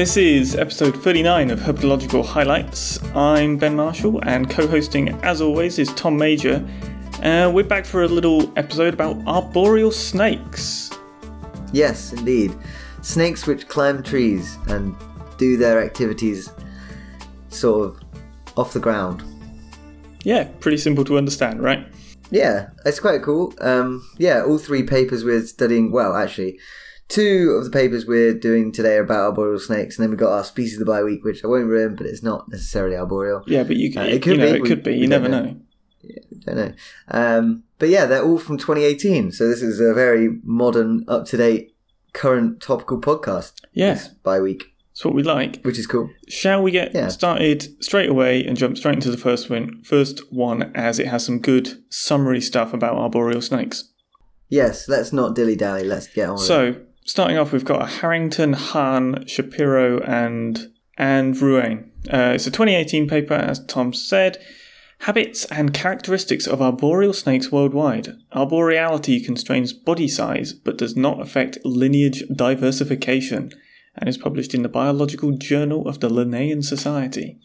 This is episode 39 of Herpetological Highlights. I'm Ben Marshall, and co-hosting, as always, is Tom Major. We're back for a little episode about arboreal snakes. Yes, indeed. Snakes which climb trees and do their activities sort of off the ground. Yeah, pretty simple to understand, right? Yeah, it's quite cool. All three papers we're studying, well, actually, two of the papers we're doing today are about arboreal snakes, and then we got our species of the bi-week, which I won't ruin, but it's not necessarily arboreal. Yeah, but it could be. You never know. Yeah, we don't know. But yeah, they're all from 2018, so this is a very modern, up-to-date, current topical podcast. Yes, yeah. Bi-week. It's what we like. Which is cool. Shall we get started straight away and jump straight into the first one, as it has some good summary stuff about arboreal snakes? Yes, let's not dilly-dally. Let's get on with it. So, starting off, we've got a Harrington, Hahn, Shapiro, and Ruane. It's a 2018 paper, as Tom said. Habits and characteristics of arboreal snakes worldwide. Arboreality constrains body size, but does not affect lineage diversification, and is published in the Biological Journal of the Linnaean Society.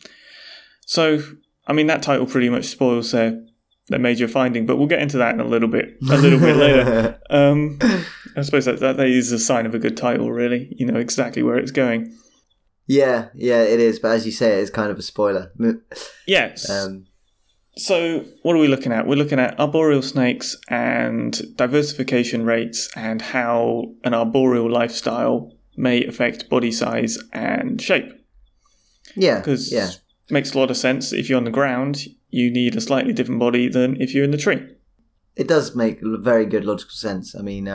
So, I mean, that title pretty much spoils their major finding, but we'll get into that in a little bit later. I suppose that is a sign of a good title, really. You know exactly where it's going. Yeah, it is. But as you say, it's kind of a spoiler. Yes. So what are we looking at? We're looking at arboreal snakes and diversification rates and how an arboreal lifestyle may affect body size and shape. Yeah. Because it makes a lot of sense. If you're on the ground, you need a slightly different body than if you're in the tree. It does make very good logical sense. I mean,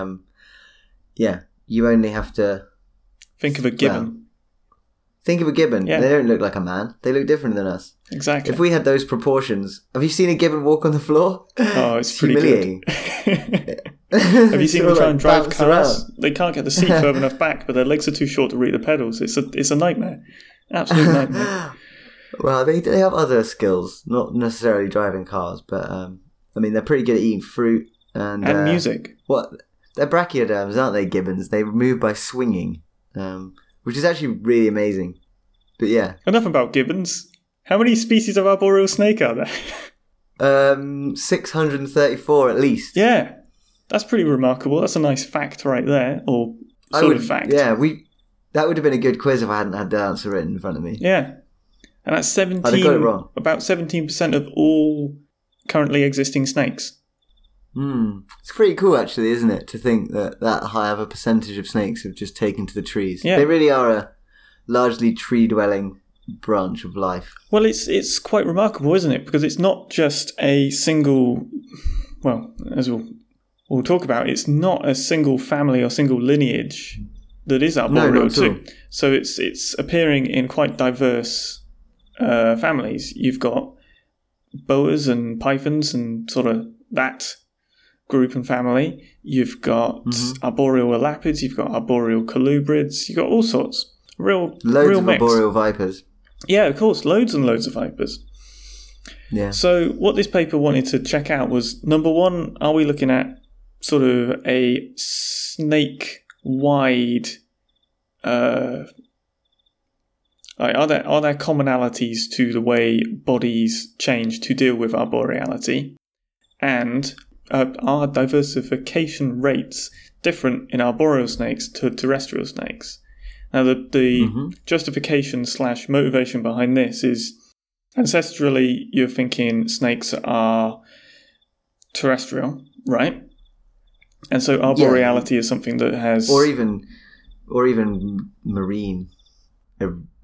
you only have to... Think of a gibbon. Think of a gibbon. Yeah. They don't look like a man. They look different than us. Exactly. If we had those proportions... Have you seen a gibbon walk on the floor? Oh, it's pretty humiliating. Good. Have you seen them try and drive cars? Around. They can't get the seat firm enough back, but their legs are too short to reach the pedals. It's a nightmare. Absolute nightmare. Well, they have other skills, not necessarily driving cars, but I mean, they're pretty good at eating fruit and music. What? They're brachioderms, aren't they, gibbons? They move by swinging, which is actually really amazing. But yeah. Enough about gibbons. How many species of arboreal snake are there? 634 at least. Yeah. That's pretty remarkable. That's a nice fact right there, or sort of fact. Yeah, that would have been a good quiz if I hadn't had the answer written in front of me. Yeah, and that's about 17% of all currently existing snakes. It's pretty cool, actually, isn't it, to think that high of a percentage of snakes have just taken to the trees. Yeah. They really are a largely tree-dwelling branch of life. Well, it's quite remarkable, isn't it? Because it's not just a single... Well, as we'll talk about, it's not a single family or single lineage that is arboreal too. So it's appearing in quite diverse families. You've got boas and pythons and sort of that group and family. You've got arboreal elapids. You've got arboreal colubrids. You've got all sorts. Loads of arboreal vipers. Yeah, of course. Loads and loads of vipers. Yeah. So what this paper wanted to check out was, number one, are we looking at sort of a snake-wide... are there commonalities to the way bodies change to deal with arboreality? And are diversification rates different in arboreal snakes to terrestrial snakes? Now, the justification / motivation behind this is, ancestrally, you're thinking snakes are terrestrial, right? And so arboreality is something that has... Or even marine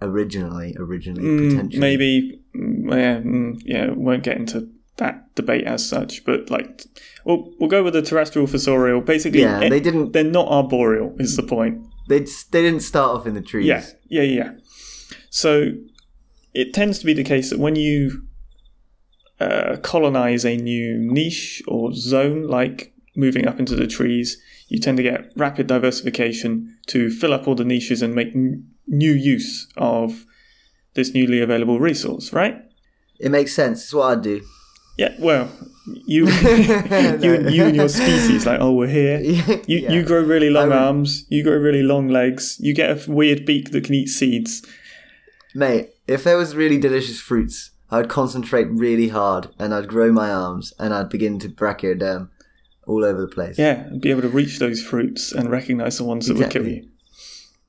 originally, potentially. Maybe, won't get into that debate as such, but like, we'll go with the terrestrial fossorial. Basically, they're not arboreal is the point. They didn't start off in the trees. Yeah. So it tends to be the case that when you colonize a new niche or zone, like moving up into the trees, you tend to get rapid diversification to fill up all the niches and make new use of this newly available resource, right? It makes sense. It's what I'd do. Yeah, well, you you and your species, like, oh, we're here. You grow really long arms. You grow really long legs. You get a weird beak that can eat seeds. Mate, if there was really delicious fruits, I'd concentrate really hard and I'd grow my arms and I'd begin to brachioderm all over the place. Yeah, and be able to reach those fruits and recognise the ones that would kill you.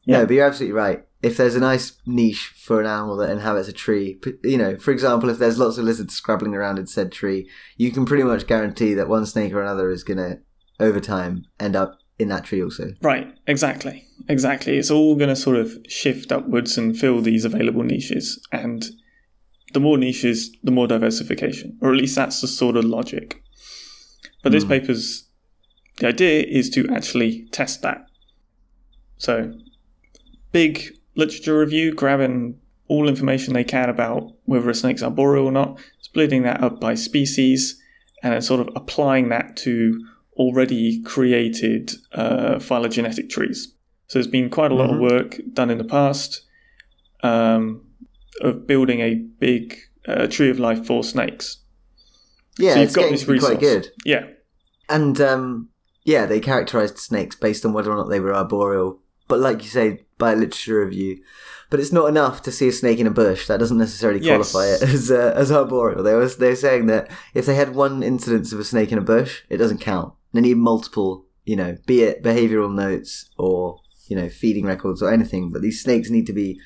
Yeah. No, but you're absolutely right. If there's a nice niche for an animal that inhabits a tree, you know, for example, if there's lots of lizards scrabbling around in said tree, you can pretty much guarantee that one snake or another is going to, over time, end up in that tree also. Right, exactly. Exactly. It's all going to sort of shift upwards and fill these available niches. And the more niches, the more diversification, or at least that's the sort of logic. But this paper's, the idea is to actually test that. So, big literature review, grabbing all information they can about whether a snake's arboreal or not, splitting that up by species, and then sort of applying that to already created phylogenetic trees. So there's been quite a lot of work done in the past of building a big tree of life for snakes. Yeah, so you've got this resource. Quite good. Yeah. And they characterized snakes based on whether or not they were arboreal. But like you say, by literature review. But it's not enough to see a snake in a bush. That doesn't necessarily qualify it as arboreal. They were saying that if they had one incidence of a snake in a bush, it doesn't count. They need multiple, you know, be it behavioural notes or, you know, feeding records or anything. But these snakes need to be,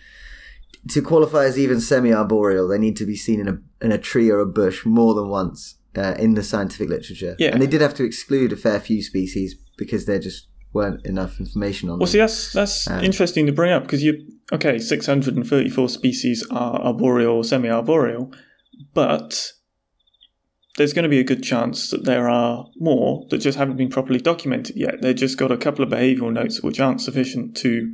to qualify as even semi-arboreal, they need to be seen in a tree or a bush more than once in the scientific literature. Yeah. And they did have to exclude a fair few species because they're just weren't enough information on them. Well, see, that's interesting to bring up because 634 species are arboreal or semi-arboreal, but there's going to be a good chance that there are more that just haven't been properly documented yet. They've just got a couple of behavioural notes which aren't sufficient to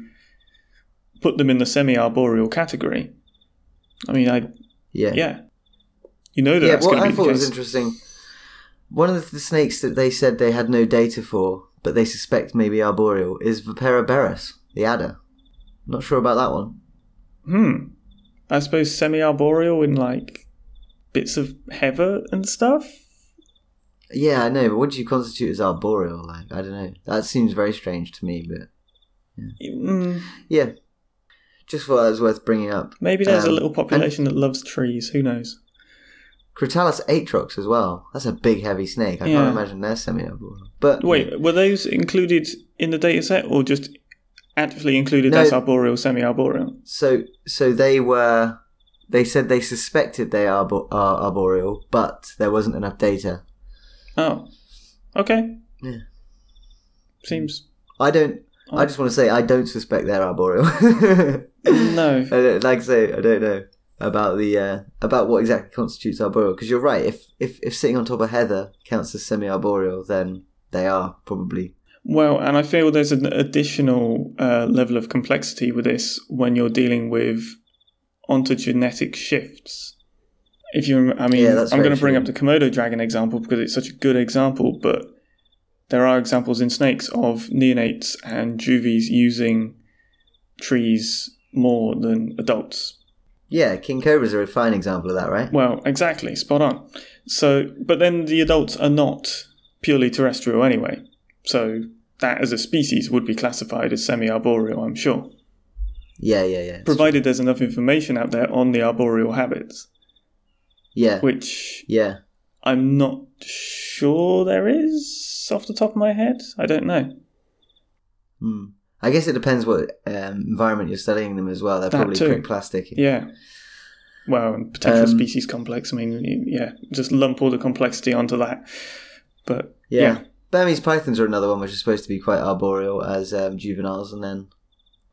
put them in the semi-arboreal category. I mean, that's going to be the case. What I thought was interesting, one of the snakes that they said they had no data for but they suspect maybe arboreal is Vipera berus, the adder. Not sure about that one. I suppose semi-arboreal in like bits of heather and stuff. Yeah, I know, but what do you constitute as arboreal? Like, I don't know. That seems very strange to me, but yeah. Just thought that was worth bringing up. Maybe there's a little population that loves trees. Who knows? Crotalus atrox as well. That's a big, heavy snake. I can't imagine they're semi-arboreal. But wait, were those included in the data set or just actually included as arboreal, semi-arboreal? So they were... They said they suspected they are arboreal, but there wasn't enough data. Oh. Okay. Yeah. Seems... I just want to say I don't suspect they're arboreal. No. Like I say, I don't know about the about what exactly constitutes arboreal, because you're right, if sitting on top of heather counts as semi-arboreal, then they are probably. Well, and I feel there's an additional level of complexity with this when you're dealing with ontogenetic shifts. I'm going to bring up the Komodo dragon example because it's such a good example, but there are examples in snakes of neonates and juvies using trees more than adults. Yeah, king cobras are a fine example of that, right? Well, exactly, spot on. So, but then the adults are not purely terrestrial anyway. So that as a species would be classified as semi-arboreal, I'm sure. Yeah. Provided there's enough information out there on the arboreal habits. Yeah. Which I'm not sure there is off the top of my head. I don't know. I guess it depends what environment you're studying them as well. They're that probably pretty plastic. Yeah. Well, and potential species complex. I mean, just lump all the complexity onto that. But Burmese pythons are another one which is supposed to be quite arboreal as juveniles, and then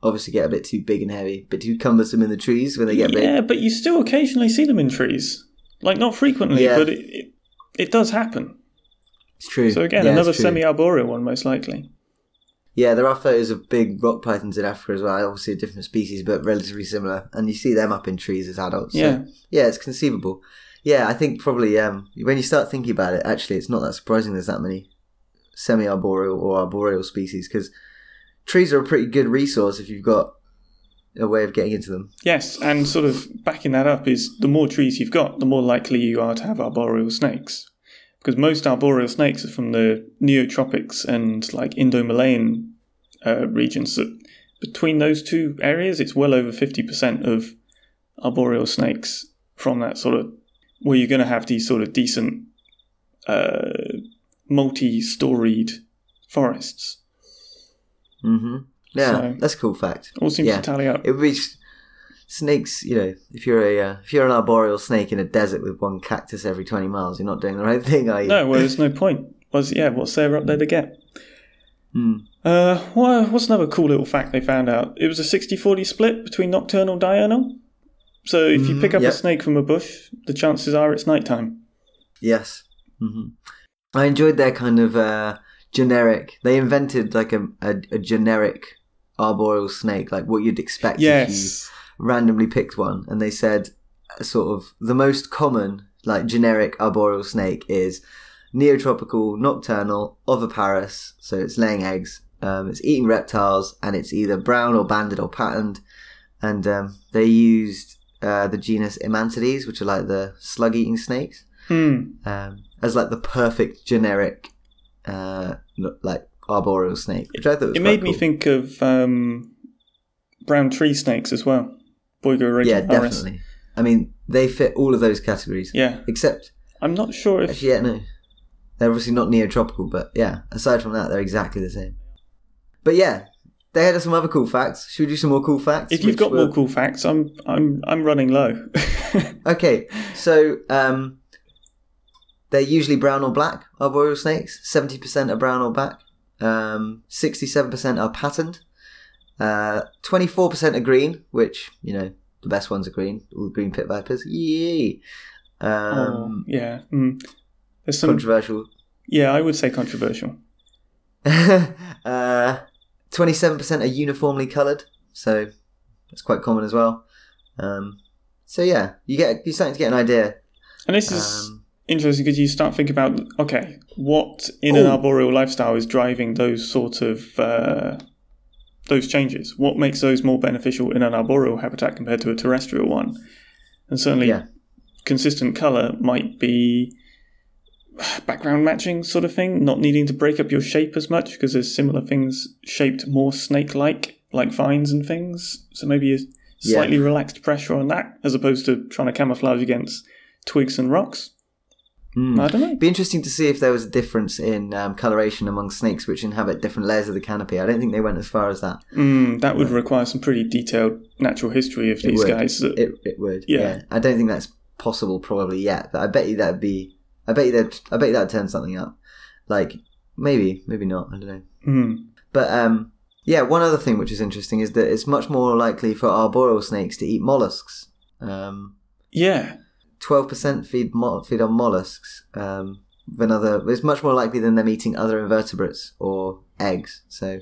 obviously get a bit too big and heavy, a bit too cumbersome in the trees when they get big. Yeah, but you still occasionally see them in trees. Like, not frequently, but it does happen. It's true. So again, another semi-arboreal one, most likely. Yeah, there are photos of big rock pythons in Africa as well. Obviously a different species, but relatively similar. And you see them up in trees as adults. Yeah. So, it's conceivable. Yeah, I think probably when you start thinking about it, actually, it's not that surprising there's that many semi-arboreal or arboreal species because trees are a pretty good resource if you've got a way of getting into them. Yes, and sort of backing that up is the more trees you've got, the more likely you are to have arboreal snakes. Because most arboreal snakes are from the neotropics and like Indo-Malayan regions. So between those two areas, it's well over 50% of arboreal snakes from that sort of, where you're going to have these sort of decent multi-storied forests. Mm-hmm. Yeah, so, that's a cool fact. All seems to tally up. It would be snakes, you know, if you're an arboreal snake in a desert with one cactus every 20 miles, you're not doing the right thing, are you? No, well, there's no point. What's there up there to get? Mm. What's another cool little fact they found out? It was a 60-40 split between nocturnal and diurnal. So if you pick up a snake from a bush, the chances are it's nighttime. Yes. Mm-hmm. I enjoyed their kind of generic. They invented like a generic arboreal snake, like what you'd expect if you randomly picked one. And they said sort of the most common like generic arboreal snake is neotropical, nocturnal, oviparous. So it's laying eggs, it's eating reptiles, and it's either brown or banded or patterned. And they used the genus Imantodes, which are like the slug-eating snakes, as like the perfect generic like arboreal snake, which I thought was quite cool. It made me think of brown tree snakes as well. Boiga irregularis. Yeah, definitely. I mean, they fit all of those categories. Yeah. Except... I'm not sure if... Actually, yeah, no. They're obviously not neotropical, but yeah, aside from that, they're exactly the same. But yeah, they had some other cool facts. Should we do some more cool facts? If you've got more cool facts, I'm running low. Okay, so... They're usually brown or black, arboreal snakes. 70% are brown or black. 67% are patterned. 24% are green, which, you know, the best ones are green. All green pit vipers. Yay! Yeah. Mm. There's some... Controversial. Yeah, I would say controversial. 27% are uniformly coloured, so that's quite common as well. So yeah, you're starting to get an idea. And this is... Interesting, because you start thinking about, okay, what in an arboreal lifestyle is driving those sort of those changes? What makes those more beneficial in an arboreal habitat compared to a terrestrial one? And certainly consistent colour might be background matching sort of thing, not needing to break up your shape as much because there's similar things shaped more snake-like, like vines and things. So maybe a slightly relaxed pressure on that as opposed to trying to camouflage against twigs and rocks. I don't know. It'd be interesting to see if there was a difference in coloration among snakes which inhabit different layers of the canopy. I don't think they went as far as that. That would require some pretty detailed natural history of these guys. It would. Yeah. I don't think that's possible probably yet, but I bet you that'd be. I bet you that'd turn something up. Like maybe not. I don't know. But one other thing which is interesting is that it's much more likely for arboreal snakes to eat mollusks. 12% feed on mollusks. It's much more likely than them eating other invertebrates or eggs. So,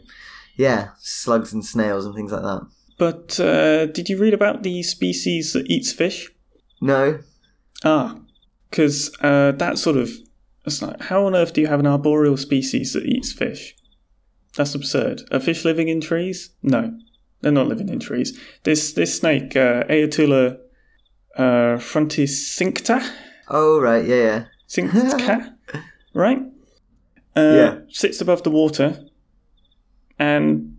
yeah, slugs and snails and things like that. But did you read about the species that eats fish? No. Because it's like, how on earth do you have an arboreal species that eats fish? That's absurd. Are fish living in trees? No, they're not living in trees. This snake, Ahaetulla fronticincta. Oh, right, yeah. Cincta, right? Sits above the water and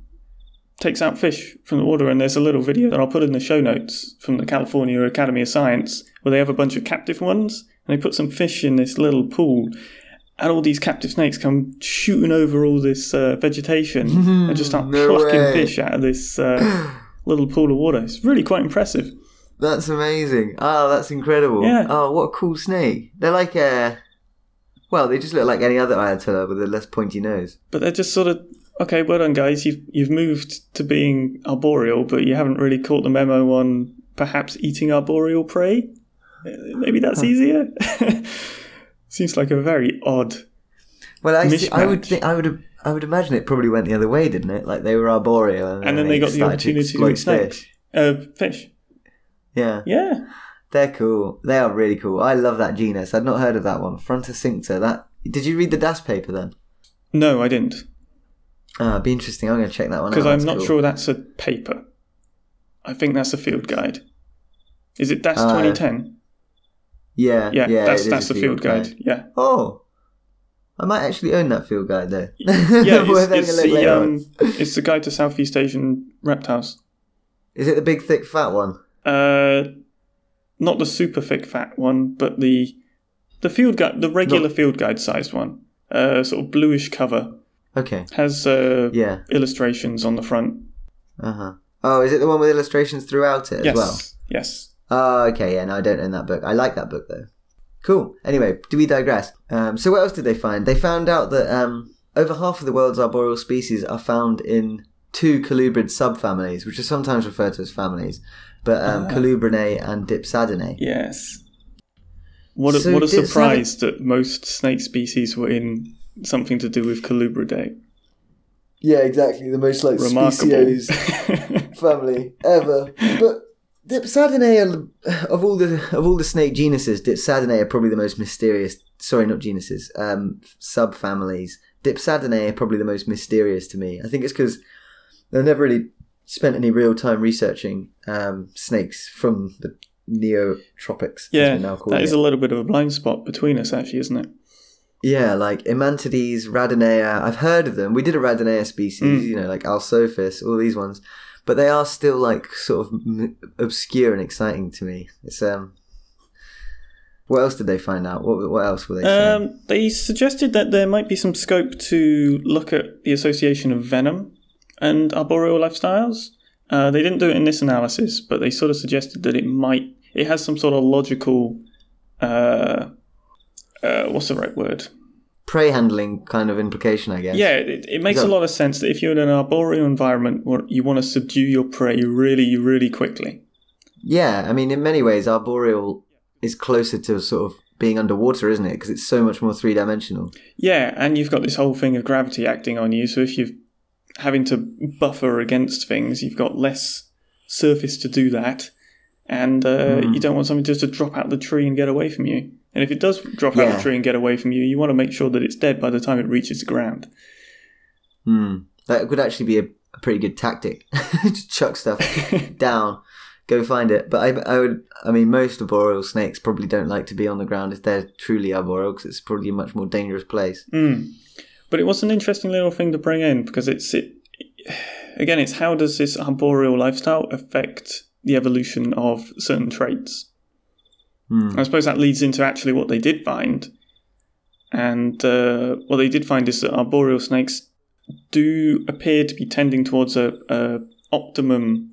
takes out fish from the water. And there's a little video that I'll put in the show notes from the California Academy of Science where they have a bunch of captive ones and they put some fish in this little pool and all these captive snakes come shooting over all this vegetation and just start plucking fish out of this little pool of water. It's really quite impressive. That's amazing. Oh, that's incredible. Yeah. Oh, what a cool snake. They're like they just look like any other Ahaetulla with a less pointy nose. But they're just sort of, okay, well done, guys. You've moved to being arboreal, but you haven't really caught the memo on perhaps eating arboreal prey. Maybe that's easier. Seems like a very odd mishmash. I would imagine it probably went the other way, didn't it? Like they were arboreal. And then they got the opportunity to eat snakes. Fish. Yeah. They're cool. They are really cool. I love that genus. I'd not heard of that one. Fronticincta. Did you read the DAS paper then? No, I didn't. It'd be interesting. I'm going to check that one out. Because I'm not sure that's a paper. I think that's a field guide. Is it dash 2010? Yeah. That's the field guide. Yeah. Oh, I might actually own that field guide though. Yeah, it's the guide to Southeast Asian reptiles. Is it the big, thick, fat one? Not the super thick, fat one, but the field guide, the regular field guide sized one, sort of bluish cover. Okay. Has illustrations on the front. Oh, is it the one with illustrations throughout it as well? Yes. Oh, okay. Yeah, no, I don't own that book. I like that book though. Cool. Anyway, do we digress? So what else did they find? They found out that over half of the world's arboreal species are found in two colubrid subfamilies, which are sometimes referred to as families, but Colubrinae and Dipsadinae. Yes. What a surprise that most snake species were in something to do with Colubridae. Yeah, exactly. The most like species family ever. But Dipsadinae, of all the snake genuses, Dipsadinae are probably the most mysterious. Sorry, not genuses. Subfamilies. Dipsadinae are probably the most mysterious to me. I think it's because I've never really spent any real time researching snakes from the neotropics. Yeah, as we're now calling that is it. A little bit of a blind spot between us, actually, isn't it? Yeah, like Imantodes, Radanea. I've heard of them. We did a Radanea species, like Alsophis, all these ones. But they are still like sort of obscure and exciting to me. It's what else did they find out? What else were they saying? They suggested that there might be some scope to look at the association of venom and arboreal lifestyles. They didn't do it in this analysis, but they sort of suggested that it has some sort of logical, what's the right word? Prey handling kind of implication, I guess. Yeah, it makes a lot of sense that if you're in an arboreal environment, you want to subdue your prey really, really quickly. Yeah, I mean, in many ways, arboreal is closer to sort of being underwater, isn't it? Because it's so much more three-dimensional. Yeah, and you've got this whole thing of gravity acting on you, so if you're having to buffer against things, you've got less surface to do that, and you don't want something just to drop out the tree and get away from you. And if it does drop out of the tree and get away from you, you want to make sure that it's dead by the time it reaches the ground. That could actually be a pretty good tactic. Just chuck stuff down, go find it. But I mean, most arboreal snakes probably don't like to be on the ground if they're truly arboreal, because it's probably a much more dangerous place. But it was an interesting little thing to bring in, because it's how does this arboreal lifestyle affect the evolution of certain traits? I suppose that leads into actually what they did find. And what they did find is that arboreal snakes do appear to be tending towards a optimum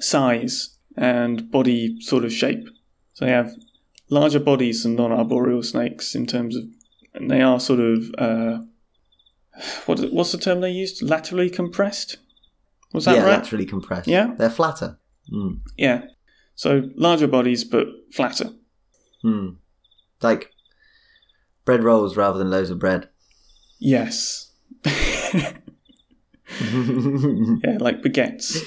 size and body sort of shape. So they have larger bodies than non-arboreal snakes in terms of... And they are sort of... what's the term they used? Laterally compressed? Was that right? Yeah, laterally compressed. Yeah? They're flatter. Yeah. So larger bodies, but flatter. Like bread rolls rather than loaves of bread. Yes. Yeah, like baguettes.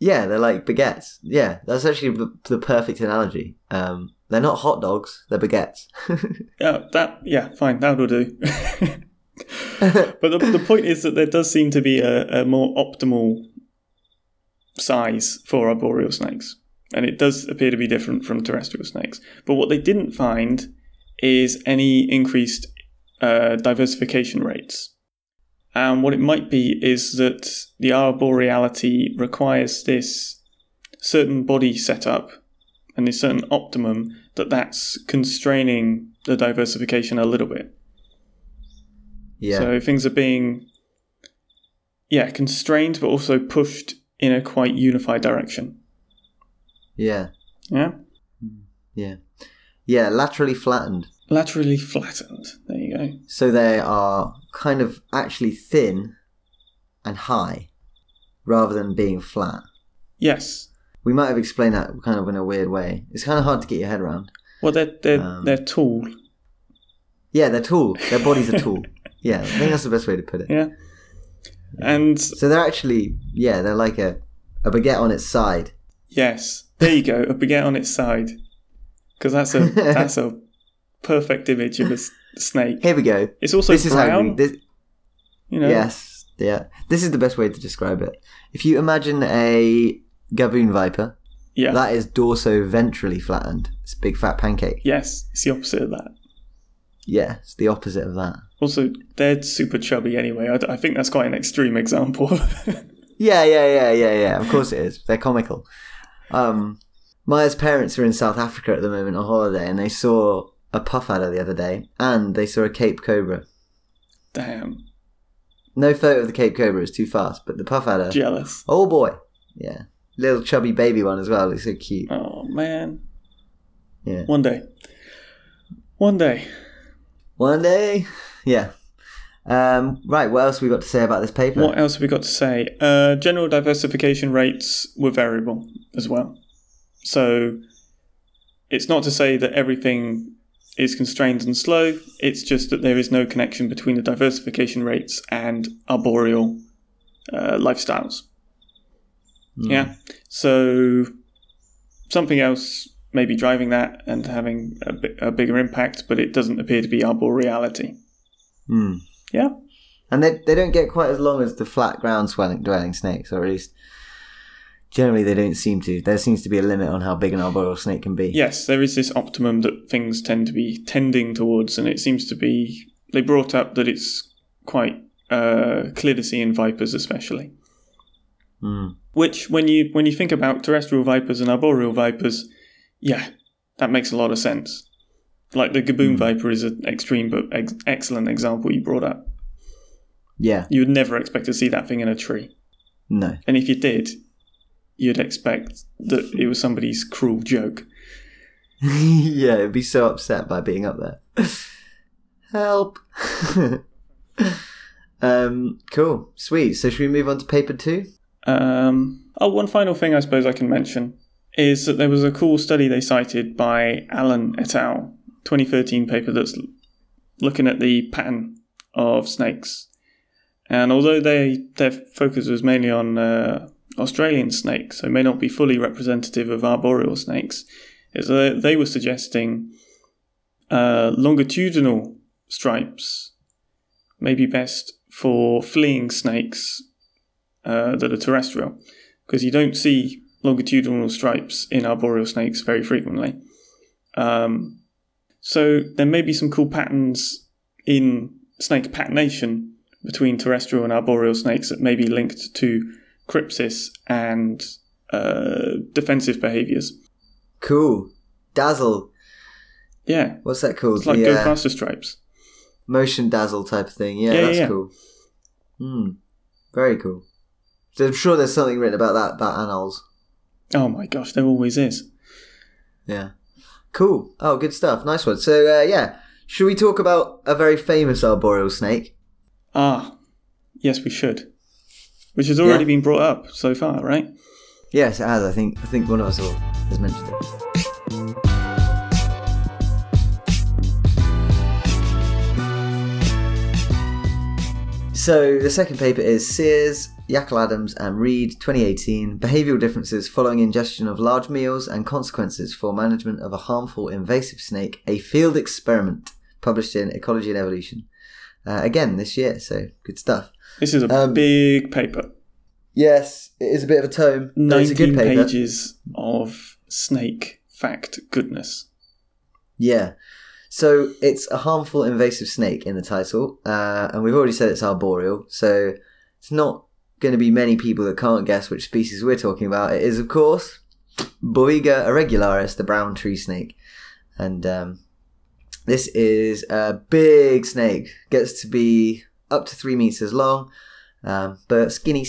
Yeah, they're like baguettes. Yeah, that's actually the perfect analogy. They're not hot dogs, they're baguettes. Fine, that'll do. But the point is that there does seem to be a more optimal size for arboreal snakes. And it does appear to be different from terrestrial snakes. But what they didn't find is any increased diversification rates. And what it might be is that the arboreality requires this certain body setup and this certain optimum that's constraining the diversification a little bit. Yeah. So things are being constrained but also pushed in a quite unified direction. Yeah. Yeah? Yeah. Yeah, laterally flattened. Laterally flattened. There you go. So they are kind of actually thin and high rather than being flat. Yes. We might have explained that kind of in a weird way. It's kind of hard to get your head around. Well, they're tall. Yeah, they're tall. Their bodies are tall. Yeah, I think that's the best way to put it. Yeah. And so they're actually, they're like a baguette on its side. Yes, there you go, a baguette on its side, because that's a perfect image of a snake. Here we go. It's also brown. Yes, Yeah. This is the best way to describe it. If you imagine a Gaboon viper, yeah, that is dorso-ventrally flattened. It's a big fat pancake. Yes, it's the opposite of that. Yeah, it's the opposite of that. Also, they're super chubby anyway. I think that's quite an extreme example. Yeah. Of course it is. They're comical. Maya's parents are in South Africa at the moment on holiday, and they saw a puff adder the other day, and they saw a Cape Cobra. Damn. No photo of the Cape Cobra, it's too fast, but the puff adder... Jealous. Oh boy. Yeah. Little chubby baby one as well, it's so cute. Oh man. Yeah. One day. Yeah. Right, what else have we got to say about this paper? General diversification rates were variable as well. So it's not to say that everything is constrained and slow. It's just that there is no connection between the diversification rates and arboreal lifestyles. Mm. Yeah. So something else may be driving that and having a bigger impact, but it doesn't appear to be arboreality. Mm. Yeah. And they don't get quite as long as the flat ground dwelling snakes, or at least generally they don't seem to. There seems to be a limit on how big an arboreal snake can be. Yes, there is this optimum that things tend to be tending towards, and it seems to be... They brought up that it's quite clear to see in vipers especially. Mm. Which, when you think about terrestrial vipers and arboreal vipers, yeah, that makes a lot of sense. Like the Gaboon viper is an extreme but excellent example you brought up. Yeah. You would never expect to see that thing in a tree. No. And if you did... you'd expect that it was somebody's cruel joke. Yeah, it'd be so upset by being up there. Help! Cool, sweet. So should we move on to paper 2? One final thing I suppose I can mention is that there was a cool study they cited by Allen et al. 2013 paper that's looking at the pattern of snakes. And although their focus was mainly on... Australian snakes, so may not be fully representative of arboreal snakes, is that they were suggesting longitudinal stripes may be best for fleeing snakes that are terrestrial, because you don't see longitudinal stripes in arboreal snakes very frequently. So there may be some cool patterns in snake patternation between terrestrial and arboreal snakes that may be linked to crypsis and defensive behaviours. Cool. Dazzle. Yeah. What's that called? It's like go faster stripes. Motion dazzle type of thing. Yeah, that's cool. Mm. Very cool. So I'm sure there's something written about that, about anoles. Oh my gosh, there always is. Yeah. Cool. Oh, good stuff. Nice one. So, should we talk about a very famous arboreal snake? Ah, yes, we should. Which has already been brought up so far, right? Yes, it has. I think one of us all has mentioned it. So the second paper is Sears, Yackel Adams and Reed, 2018, Behavioural Differences Following Ingestion of Large Meals and Consequences for Management of a Harmful Invasive Snake, a Field Experiment, published in Ecology and Evolution. Again, this year, so good stuff. This is a big paper. Yes, it is a bit of a tome. 19 pages of snake fact goodness. Yeah. So it's a harmful invasive snake in the title, and we've already said it's arboreal, so it's not going to be many people that can't guess which species we're talking about. It is, of course, Boiga irregularis, the brown tree snake. And this is a big snake. Gets to be up to 3 meters long, but skinny,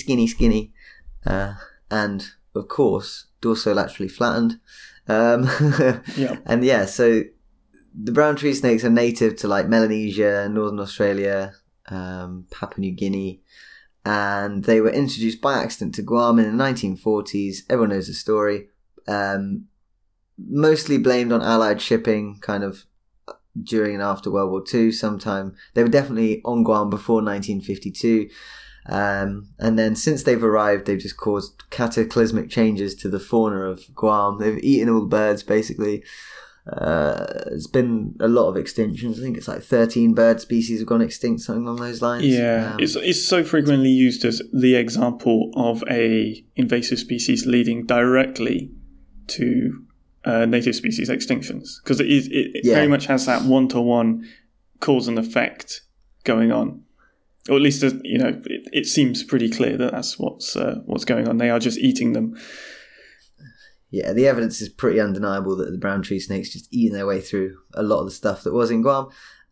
and of course dorsolaterally flattened. Yeah. And yeah, so the brown tree snakes are native to like Melanesia, Northern Australia, Papua New Guinea, and they were introduced by accident to Guam in the 1940s. Everyone knows the story. Mostly blamed on Allied shipping, kind of. During and after World War II, sometime they were definitely on Guam before 1952, and then since they've arrived, they've just caused cataclysmic changes to the fauna of Guam. They've eaten all the birds basically, There's been a lot of extinctions. I think it's like 13 bird species have gone extinct, something along those lines. Yeah, it's so frequently used as the example of a invasive species leading directly to native species extinctions, because it very much has that one-to-one cause and effect going on. Or at least, you know, it seems pretty clear that that's what's going on. They are just eating them. Yeah, the evidence is pretty undeniable that the brown tree snake's just eating their way through a lot of the stuff that was in Guam.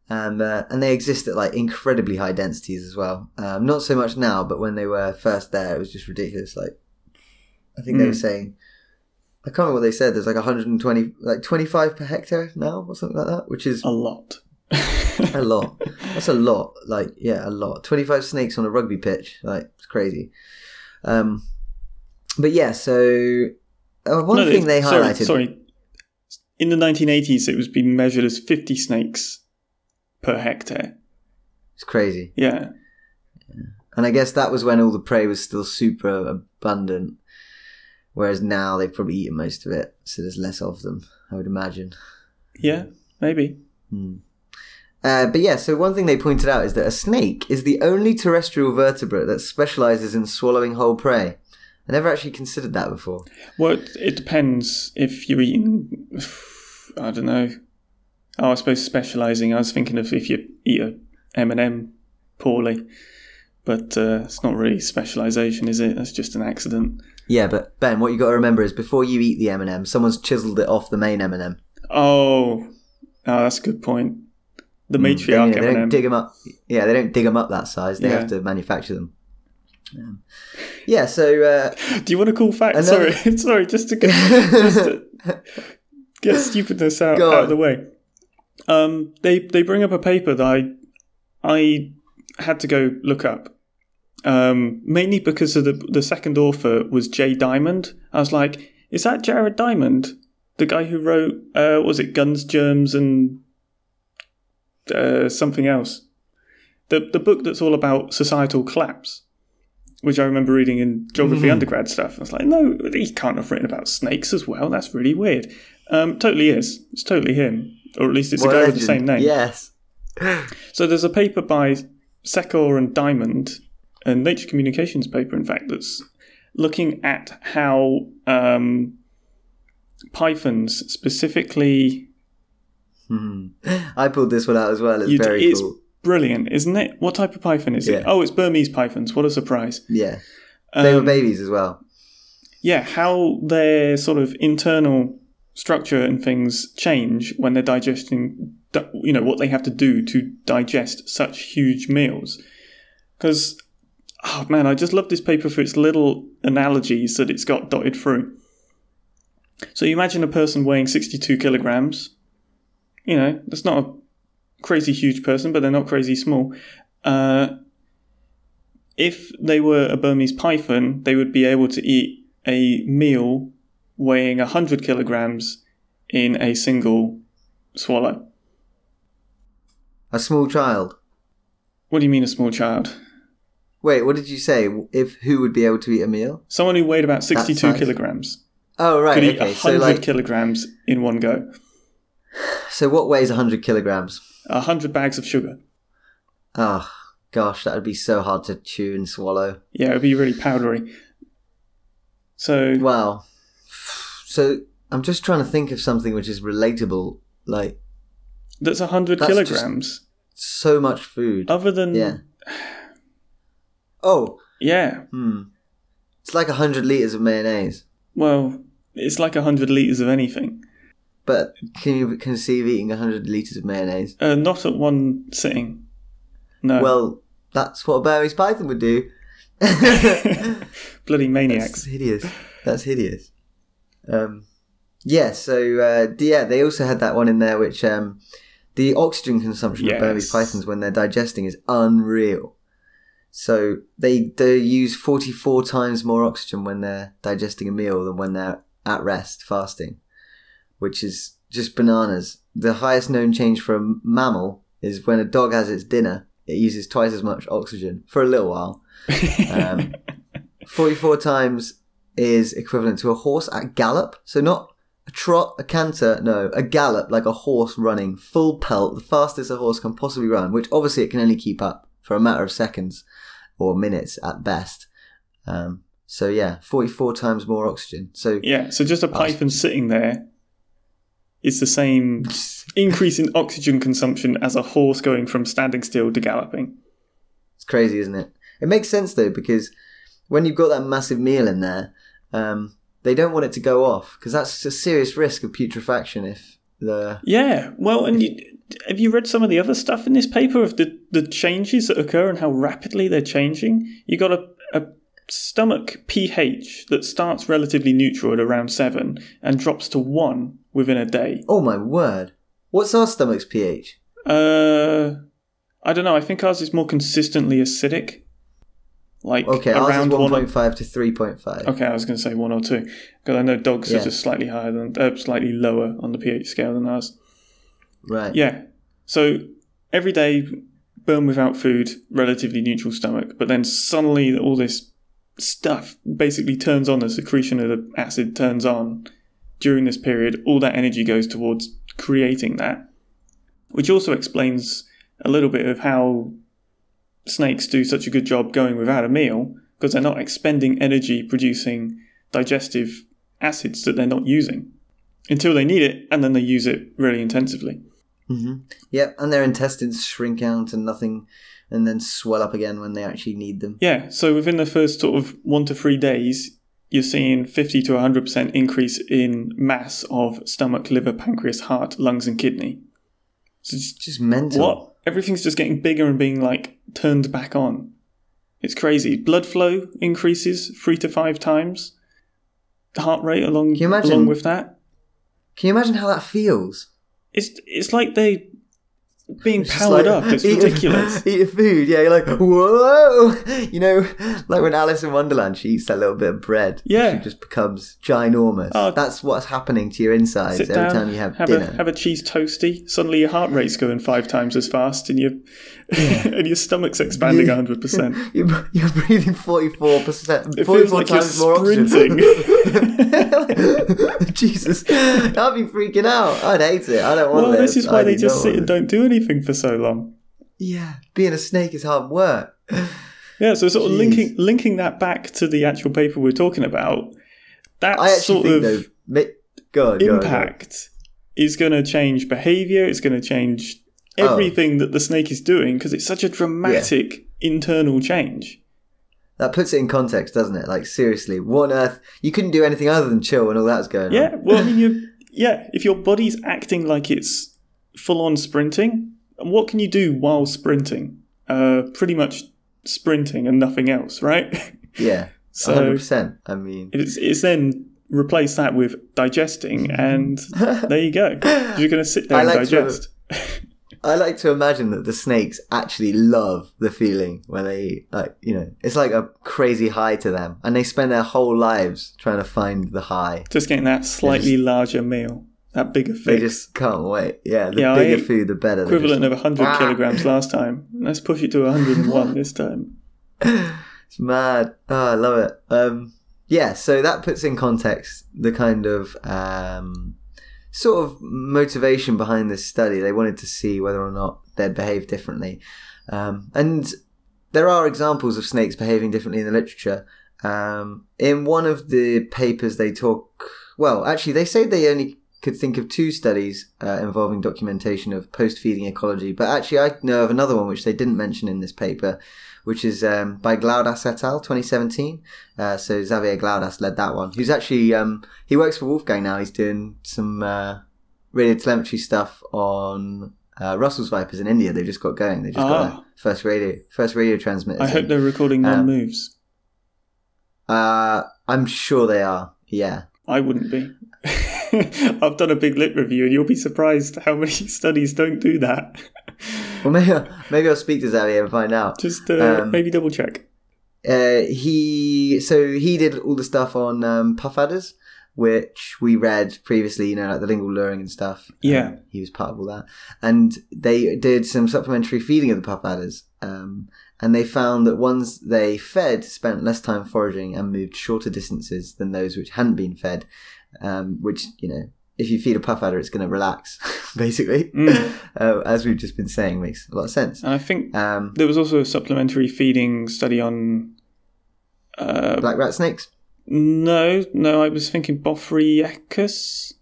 And they exist at, like, incredibly high densities as well. Not so much now, but when they were first there, it was just ridiculous. Like, I think they were saying, I can't remember what they said, there's like 120, like 25 per hectare now or something like that, which is... a lot. A lot. That's a lot. Like, yeah, a lot. 25 snakes on a rugby pitch. Like, it's crazy. But yeah, so... thing they highlighted... Sorry. In the 1980s, it was being measured as 50 snakes per hectare. It's crazy. Yeah. And I guess that was when all the prey was still super abundant, whereas now they've probably eaten most of it, so there's less of them, I would imagine. Yeah, maybe. Mm. But yeah, so one thing they pointed out is that a snake is the only terrestrial vertebrate that specialises in swallowing whole prey. I never actually considered that before. Well, it depends if you're eating, I don't know. Oh, I suppose specialising. I was thinking of if you eat a M&M poorly, but it's not really specialisation, is it? That's just an accident. Yeah, but Ben, what you got to remember is before you eat the M&M, someone's chiselled it off the main M&M. Oh, that's a good point. The matriarch M&M. They don't dig them up. Yeah, they don't dig them up that size. They have to manufacture them. Yeah, so do you want a cool fact? Sorry, just to get stupidness out of the way. They bring up a paper that I had to go look up, mainly because of the second author was J. Diamond. I was like, is that Jared Diamond, the guy who wrote what was it, Guns, Germs, and something else? The book that's all about societal collapse, which I remember reading in geography undergrad stuff. I was like, no, he can't have written about snakes as well. That's really weird. Totally is. It's totally him. Or at least it's a guy with the same name. Yes. So there's a paper by Secor and Diamond, a Nature Communications paper, in fact, that's looking at how pythons specifically... I pulled this one out as well. It's very cool. Brilliant, isn't it? What type of python is it? Oh, it's Burmese pythons. What a surprise. Yeah. They were babies as well. Yeah, how their sort of internal structure and things change when they're digesting, you know, what they have to do to digest such huge meals. Because, oh man, I just love this paper for its little analogies that it's got dotted through. So you imagine a person weighing 62 kilograms. You know, that's not a crazy huge person, but they're not crazy small. If they were a Burmese python, they would be able to eat a meal weighing 100 kilograms in a single swallow. A small child? What do you mean a small child? Wait, what did you say? If who would be able to eat a meal? Someone who weighed about 62 kilograms. Oh, right. Could eat 100 kilograms in one go. So what weighs 100 kilograms? 100 bags of sugar. Oh, gosh, that would be so hard to chew and swallow. Yeah, it would be really powdery. So... wow. So I'm just trying to think of something which is relatable, like... that's 100 kilograms. So much food. Other than... yeah. Oh. Yeah. It's like 100 litres of mayonnaise. Well, it's like 100 litres of anything. But can you conceive eating 100 litres of mayonnaise? Not at one sitting, no. Well, that's what a Burmese python would do. Bloody maniacs. That's hideous. That's hideous. Yeah, so they also had that one in there, which the oxygen consumption of Burmese pythons when they're digesting is unreal. So they use 44 times more oxygen when they're digesting a meal than when they're at rest, fasting. Which is just bananas. The highest known change for a mammal is when a dog has its dinner, it uses twice as much oxygen for a little while. 44 times is equivalent to a horse at gallop. So not a trot, a canter, no, a gallop, like a horse running, full pelt, the fastest a horse can possibly run, which obviously it can only keep up for a matter of seconds or minutes at best. So yeah, 44 times more oxygen. So yeah, so just a python sitting there is the same increase in oxygen consumption as a horse going from standing still to galloping. It's crazy, isn't it? It makes sense though, because when you've got that massive meal in there, they don't want it to go off, because that's a serious risk of putrefaction if the... Yeah, well, and have you read some of the other stuff in this paper of the changes that occur and how rapidly they're changing? You got a stomach pH that starts relatively neutral at around 7 and drops to 1 within a day. Oh my word. What's our stomach's pH? I don't know. I think ours is more consistently acidic. Like okay, around 1.5 to 3.5. Okay, I was going to say 1 or 2. Because I know dogs are just slightly higher than, slightly lower on the pH scale than ours. Right. Yeah. So every day, burn without food, relatively neutral stomach. But then suddenly all this stuff basically turns on, the secretion of the acid turns on during this period. All that energy goes towards creating that. Which also explains a little bit of how snakes do such a good job going without a meal, because they're not expending energy producing digestive acids that they're not using until they need it, and then they use it really intensively. Mm-hmm. Yep, and their intestines shrink down to nothing and then swell up again when they actually need them. Yeah, so within the first sort of 1 to 3 days, you're seeing 50 to 100% increase in mass of stomach, liver, pancreas, heart, lungs, and kidney. So just mental. What? Everything's just getting bigger and being, like, turned back on. It's crazy. Blood flow increases 3 to 5 times. The heart rate along with that. Can you imagine how that feels? It's like they being powered up. It's ridiculous. Eat your food. Yeah, you're like, whoa! You know, like when Alice in Wonderland, she eats that little bit of bread. Yeah. She just becomes ginormous. That's what's happening to your insides every time you have dinner. Have a cheese toasty. Suddenly your heart rate's going 5 times as fast and and your stomach's expanding 100%. You're breathing 44%. It 44 feels like times you're more sprinting. Oxygen. Jesus. I'd be freaking out. I'd hate it. I don't want this. Well, this is why they just sit and don't do anything for so long. Yeah, being a snake is hard work. Yeah, so sort of linking that back to the actual paper we're talking about, that sort of impact is going to change behaviour, it's going to change everything that the snake is doing, because it's such a dramatic internal change. That puts it in context, doesn't it? Like, seriously, what on earth? You couldn't do anything other than chill when all that was going on. Yeah, well, I mean, if your body's acting like it's full-on sprinting, what can you do while sprinting? Pretty much sprinting and nothing else, right? Yeah, 100%. I mean... It's then replace that with digesting, and there you go. You're going to sit there and digest. I like to imagine that the snakes actually love the feeling when they, like, you know, it's like a crazy high to them, and they spend their whole lives trying to find the high. Just getting that slightly larger meal. That bigger fix. They just can't wait. Yeah, bigger food, the better. Equivalent of 100 kilograms last time. Let's push it to 101 this time. It's mad. Oh, I love it. So that puts in context the kind of sort of motivation behind this study. They wanted to see whether or not they'd behave differently. And there are examples of snakes behaving differently in the literature. In one of the papers they they say they only... could think of 2 studies involving documentation of post-feeding ecology, but actually I know of another one which they didn't mention in this paper, which is by Glaudas et al. 2017. So Xavier Glaudas led that one. Who's actually he works for Wolfgang now. He's doing some radiotelemetry stuff on Russell's vipers in India. They've just got going. They just got their first radio transmitters. I hope they're recording non-moves. I'm sure they are. Yeah, I wouldn't be. I've done a big lip review and you'll be surprised how many studies don't do that. Well, maybe I'll speak to Xavier and find out. Just maybe double check. He did all the stuff on puff adders, which we read previously, you know, like the lingual luring and stuff. Yeah. He was part of all that. And they did some supplementary feeding of the puff adders. And they found that ones they fed spent less time foraging and moved shorter distances than those which hadn't been fed. Which, you know, if you feed a puff adder, it's going to relax, basically. As we've just been saying, makes a lot of sense. And I think there was also a supplementary feeding study on... black rat snakes? No, I was thinking Bothriacus,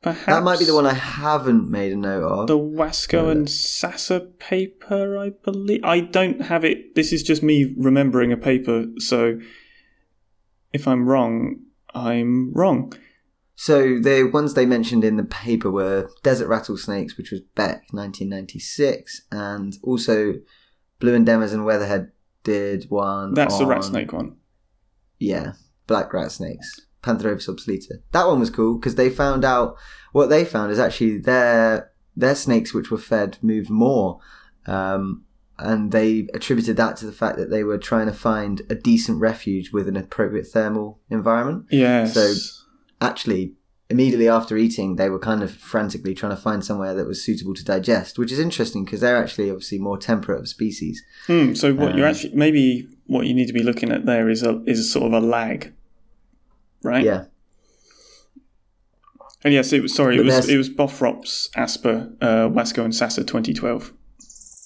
perhaps. That might be the one I haven't made a note of. The Wasco and Sasa paper, I believe. I don't have it. This is just me remembering a paper, so if I'm wrong, I'm wrong. So the ones they mentioned in the paper were desert rattlesnakes, which was Beck, 1996, and also Blue Endeavours and Weatherhead did one. That's the rat snake one. Yeah, black rat snakes, Pantherophis obsoletus. That one was cool because they found out what they found is actually their snakes which were fed moved more, and they attributed that to the fact that they were trying to find a decent refuge with an appropriate thermal environment. Yes. So actually, immediately after eating, they were kind of frantically trying to find somewhere that was suitable to digest, which is interesting because they're actually obviously more temperate of species. So what you're actually maybe what you need to be looking at there is a sort of a lag, right? Yeah. And yes, it was Bothrops asper, Wasco and Sasa, 2012.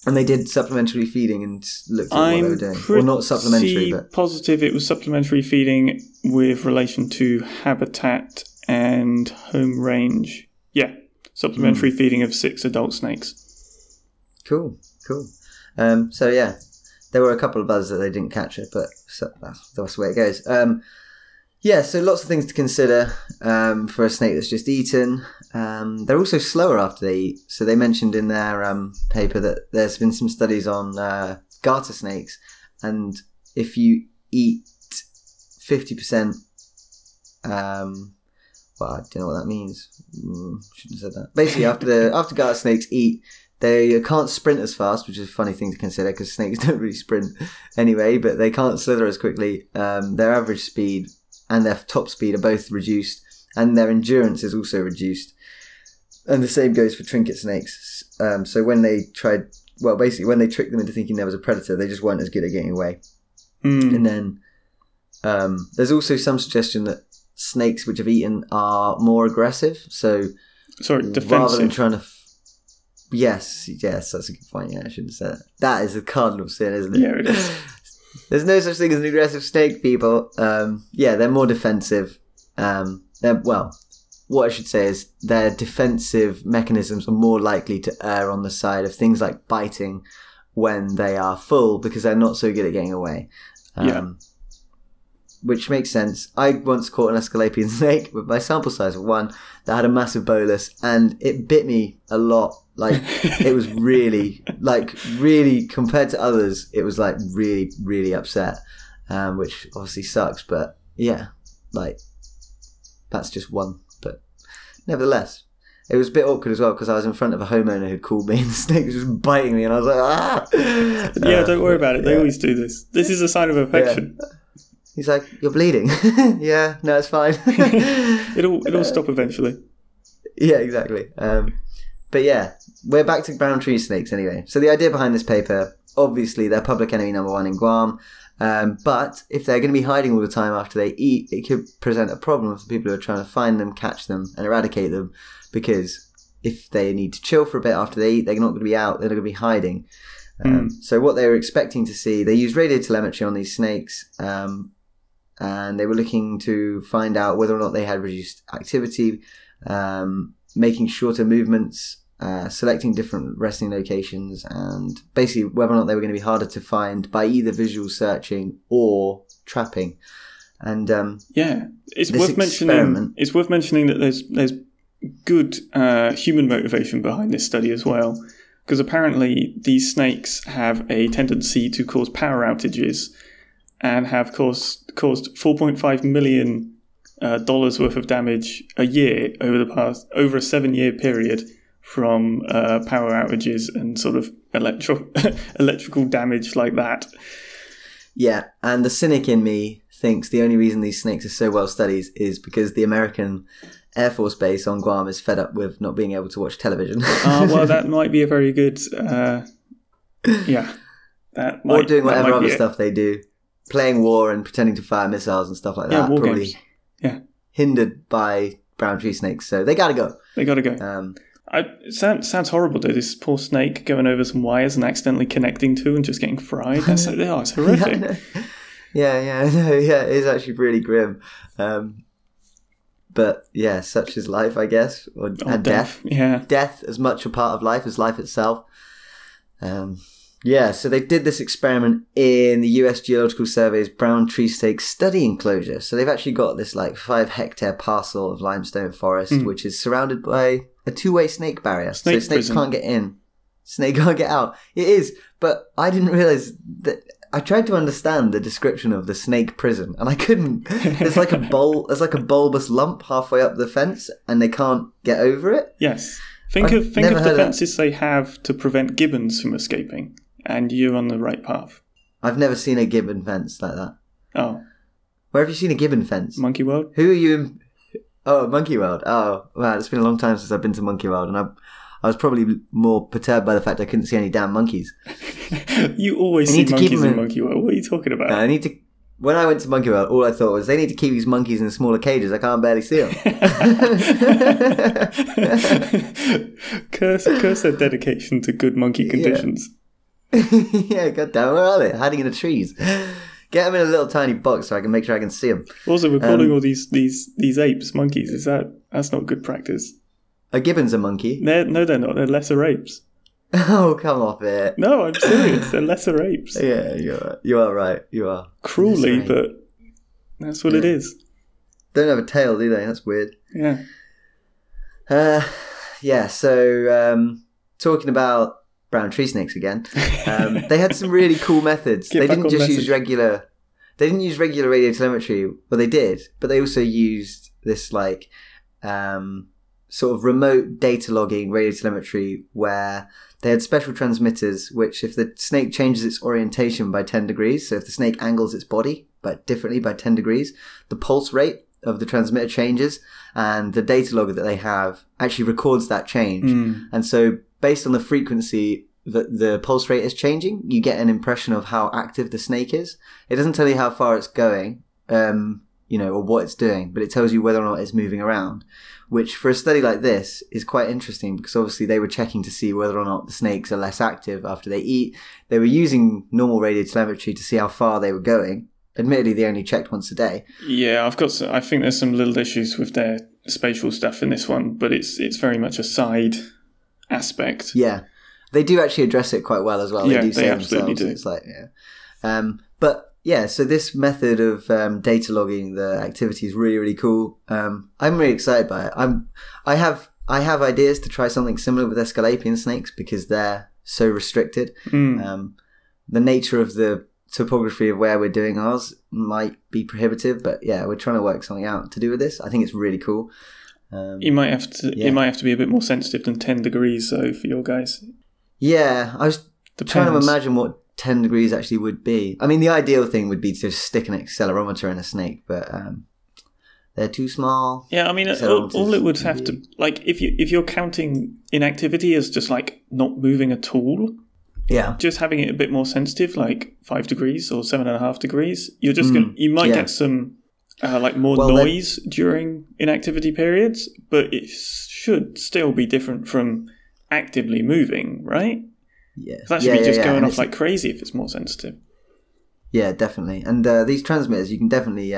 And they did supplementary feeding and looked at what they were doing. Well, not supplementary, but... I'm positive it was supplementary feeding with relation to habitat and home range. Yeah, supplementary feeding of 6 adult snakes. Cool. So, yeah, there were a couple of others that they didn't capture, but that's the way it goes. Yeah, so lots of things to consider for a snake that's just eaten. They're also slower after they eat. So they mentioned in their paper that there's been some studies on garter snakes. And if you eat 50%, I don't know what that means. Shouldn't have said that. Basically, after garter snakes eat, they can't sprint as fast, which is a funny thing to consider because snakes don't really sprint anyway, but they can't slither as quickly. Their average speed and their top speed are both reduced, and their endurance is also reduced. And the same goes for trinket snakes. So when they tricked them into thinking there was a predator, they just weren't as good at getting away. And then there's also some suggestion that snakes which have eaten are more aggressive. Defensive. Rather than trying to... Yes, that's a good point. Yeah, I shouldn't have said that. That is a cardinal sin, isn't it? Yeah, it is. There's no such thing as an aggressive snake, people. They're more defensive. What I should say is their defensive mechanisms are more likely to err on the side of things like biting when they are full because they're not so good at getting away. Which makes sense. I once caught an Asclepian snake with my sample size of 1 that had a massive bolus, and it bit me a lot. Like, it was really, compared to others, it was like really, really upset, which obviously sucks. But yeah, like, that's just one. But nevertheless, it was a bit awkward as well because I was in front of a homeowner who'd called me and the snake was just biting me, and I was like, ah! Don't worry about it. They always do this. This is a sign of affection. Yeah. He's like, you're bleeding. Yeah, no, it's fine. It'll stop eventually. Yeah, exactly. But yeah, we're back to brown tree snakes anyway. So the idea behind this paper, obviously they're public enemy number 1 in Guam. But if they're going to be hiding all the time after they eat, it could present a problem for people who are trying to find them, catch them, and eradicate them. Because if they need to chill for a bit after they eat, they're not going to be out, they're going to be hiding. So what they were expecting to see, they used radio telemetry on these snakes, and they were looking to find out whether or not they had reduced activity, making shorter movements, selecting different resting locations, and basically whether or not they were going to be harder to find by either visual searching or trapping. And it's worth mentioning that there's good human motivation behind this study as well, because apparently these snakes have a tendency to cause power outages and have caused $4.5 million dollars worth of damage a year over a 7-year period from power outages and sort of electrical damage like that. Yeah, and the cynic in me thinks the only reason these snakes are so well studied is because the American Air Force Base on Guam is fed up with not being able to watch television. Well, that might be a very good... or doing whatever other stuff they do. Playing war and pretending to fire missiles and stuff like that. War probably games. Hindered by brown tree snakes, so they gotta go. It sounds horrible, dude. This poor snake going over some wires and accidentally connecting to and just getting fried. That's it's horrific. Yeah, it's actually really grim. But yeah, such is life, I guess, or death. Yeah, death as much a part of life as life itself. Yeah, so they did this experiment in the U.S. Geological Survey's Brown Tree Snake Study Enclosure. So they've actually got this 5-hectare parcel of limestone forest, which is surrounded by a two-way snake barrier. Snakes can't get in. Snake can't get out. It is, but I didn't realize that. I tried to understand the description of the snake prison, and I couldn't. There's like a bulbous lump halfway up the fence, and they can't get over it. Yes. Think of the fences they have to prevent gibbons from escaping, and you're on the right path. I've never seen a gibbon fence like that. Oh. Where have you seen a gibbon fence? Monkey World. Who are you in? Oh, Monkey World. Oh, wow. It's been a long time since I've been to Monkey World, and I was probably more perturbed by the fact I couldn't see any damn monkeys. You always see monkeys in Monkey World. What are you talking about? No, when I went to Monkey World, all I thought was, they need to keep these monkeys in smaller cages. I can't barely see them. curse their dedication to good monkey conditions. Yeah, goddamn, where are they? Hiding in the trees. Get them in a little tiny box so I can make sure I can see them. Also, we're calling all these apes monkeys. That's not good practice. A gibbon's a monkey. No, they're not. They're lesser apes. Oh, come off it. No, I'm serious. They're lesser apes. Yeah, you are right. You are. Cruelly, but that's what it is. Don't have a tail, do they? That's weird. Yeah. So talking about brown tree snakes again, they had some really cool methods. They didn't use regular radio telemetry. Well, they did, but they also used this sort of remote data logging radio telemetry where they had special transmitters, which if the snake changes its orientation by 10 degrees, so if the snake angles its body differently by 10 degrees, the pulse rate of the transmitter changes, and the data logger that they have actually records that change. And so based on the frequency that the pulse rate is changing, you get an impression of how active the snake is. It doesn't tell you how far it's going, or what it's doing, but it tells you whether or not it's moving around, which for a study like this is quite interesting because obviously they were checking to see whether or not the snakes are less active after they eat. They were using normal radio telemetry to see how far they were going. Admittedly, they only checked once a day. Yeah, I think there's some little issues with their spatial stuff in this one, but it's very much a side aspect. Yeah, they do actually address it quite well as well. Yeah, they absolutely do. It's Yeah, so this method of data logging the activity is really, really cool. I'm really excited by it. I have ideas to try something similar with Escalapian snakes because they're so restricted. The nature of the topography of where we're doing ours might be prohibitive, but yeah, we're trying to work something out to do with this. I think it's really cool. It might have to be a bit more sensitive than 10 degrees, though, for your guys. Yeah, I was trying to imagine what 10 degrees actually would be. I mean, the ideal thing would be to stick an accelerometer in a snake, but they're too small. Yeah, I mean, all it would have to... If you're counting inactivity as just, not moving at all, yeah, just having it a bit more sensitive, 5 degrees or 7.5 degrees, you're just going to... You might get some, noise during inactivity periods, but it should still be different from actively moving, right? Yeah, that should be just going off like crazy if it's more sensitive. Yeah, definitely. And these transmitters, you can definitely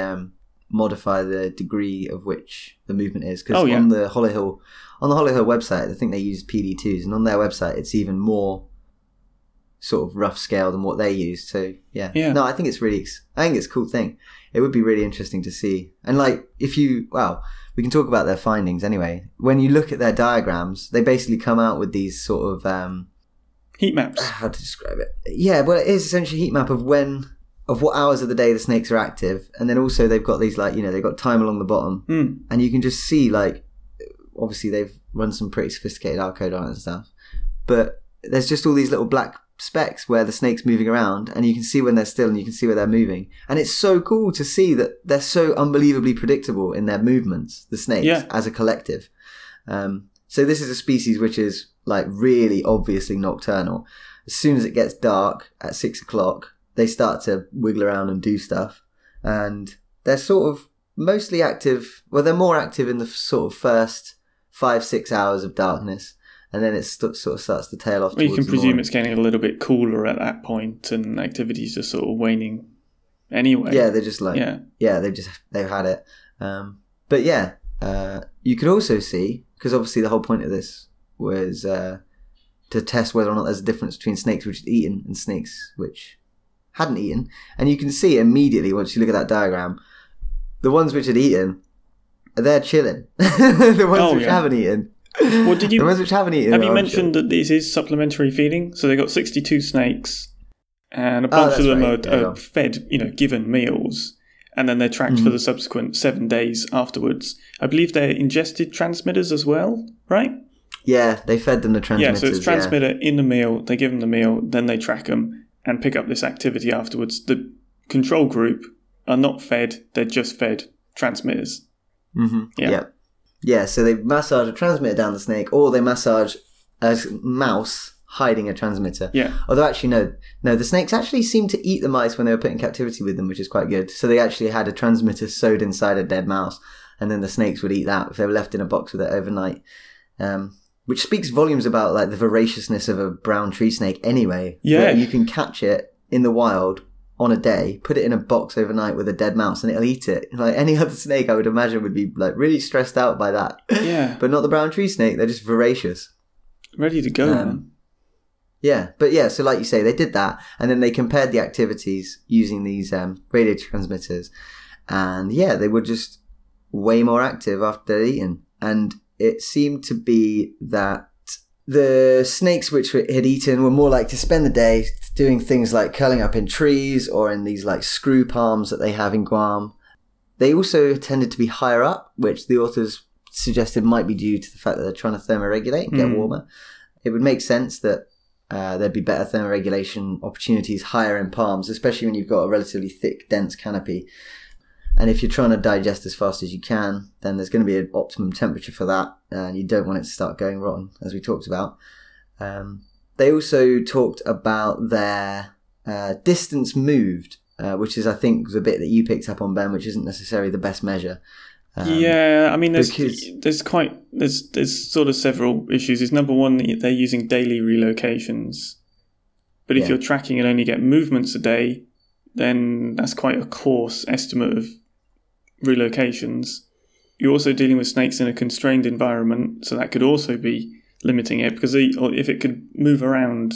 modify the degree of which the movement is. Because on the Hollow Hill website, I think they use PD2s, and on their website, it's even more sort of rough scale than what they use. So yeah. No, I think it's a cool thing. It would be really interesting to see. And we can talk about their findings anyway. When you look at their diagrams, they basically come out with these sort of heat maps. How to describe it? Yeah, well, it is essentially a heat map of what hours of the day the snakes are active, and then also they've got these they've got time along the bottom, and you can just see obviously they've run some pretty sophisticated R-code on it and stuff, but there's just all these little black specks where the snake's moving around, and you can see when they're still and you can see where they're moving, and it's so cool to see that they're so unbelievably predictable in their movements, the snakes as a collective. So this is a species which is really obviously nocturnal. As soon as it gets dark at 6 o'clock, they start to wiggle around and do stuff. And they're sort of mostly active. Well, they're more active in the sort of first 5-6 hours of darkness, and then it sort of starts to tail off. Well, you can presume it's getting a little bit cooler at that point, and activities are sort of waning anyway. Yeah, they're just like they've had it. But yeah, you could also see, because obviously the whole point of this was to test whether or not there's a difference between snakes which had eaten and snakes which hadn't eaten. And you can see immediately once you look at that diagram, the ones which had eaten, they're chilling. The ones which haven't eaten. Well, the ones which haven't eaten. Have you mentioned that this is supplementary feeding? So they got 62 snakes, and a bunch of them are fed, given meals. And then they're tracked for the subsequent 7 days afterwards. I believe they ingested transmitters as well, right? Yeah, they fed them the transmitters. Yeah, so it's transmitter in the meal, they give them the meal, then they track them and pick up this activity afterwards. The control group are not fed, they're just fed transmitters. Mm-hmm. Yeah, so they massage a transmitter down the snake, or they massage a mouse hiding a transmitter. Yeah. Although actually, no, the snakes actually seemed to eat the mice when they were put in captivity with them, which is quite good. So they actually had a transmitter sewed inside a dead mouse, and then the snakes would eat that if they were left in a box with it overnight. Which speaks volumes about like the voraciousness of a brown tree snake anyway. Yeah. You can catch it in the wild on a day, put it in a box overnight with a dead mouse, and it'll eat it. Like any other snake, I would imagine, would be like really stressed out by that. Yeah. But not the brown tree snake. They're just voracious. Ready to go, man. Yeah, but yeah, so like you say, they did that, and then they compared the activities using these radio transmitters, and yeah, they were just way more active after they'd eaten. And it seemed to be that the snakes which had eaten were more like to spend the day doing things like curling up in trees or in these like screw palms that they have in Guam. They also tended to be higher up, which the authors suggested might be due to the fact that they're trying to thermoregulate and get warmer. It would make sense that there'd be better thermoregulation opportunities higher in palms, especially when you've got a relatively thick, dense canopy. And if you're trying to digest as fast as you can, then there's going to be an optimum temperature for that, and you don't want it to start going rotten, as we talked about. They also talked about their distance moved, which is, I think, the bit that you picked up on, Ben, which isn't necessarily the best measure. Yeah, I mean, there's sort of several issues. Is number one, they're using daily relocations, but if you're tracking and only get movements a day, then that's quite a coarse estimate of relocations. You're also dealing with snakes in a constrained environment, so that could also be limiting it, because if it could move around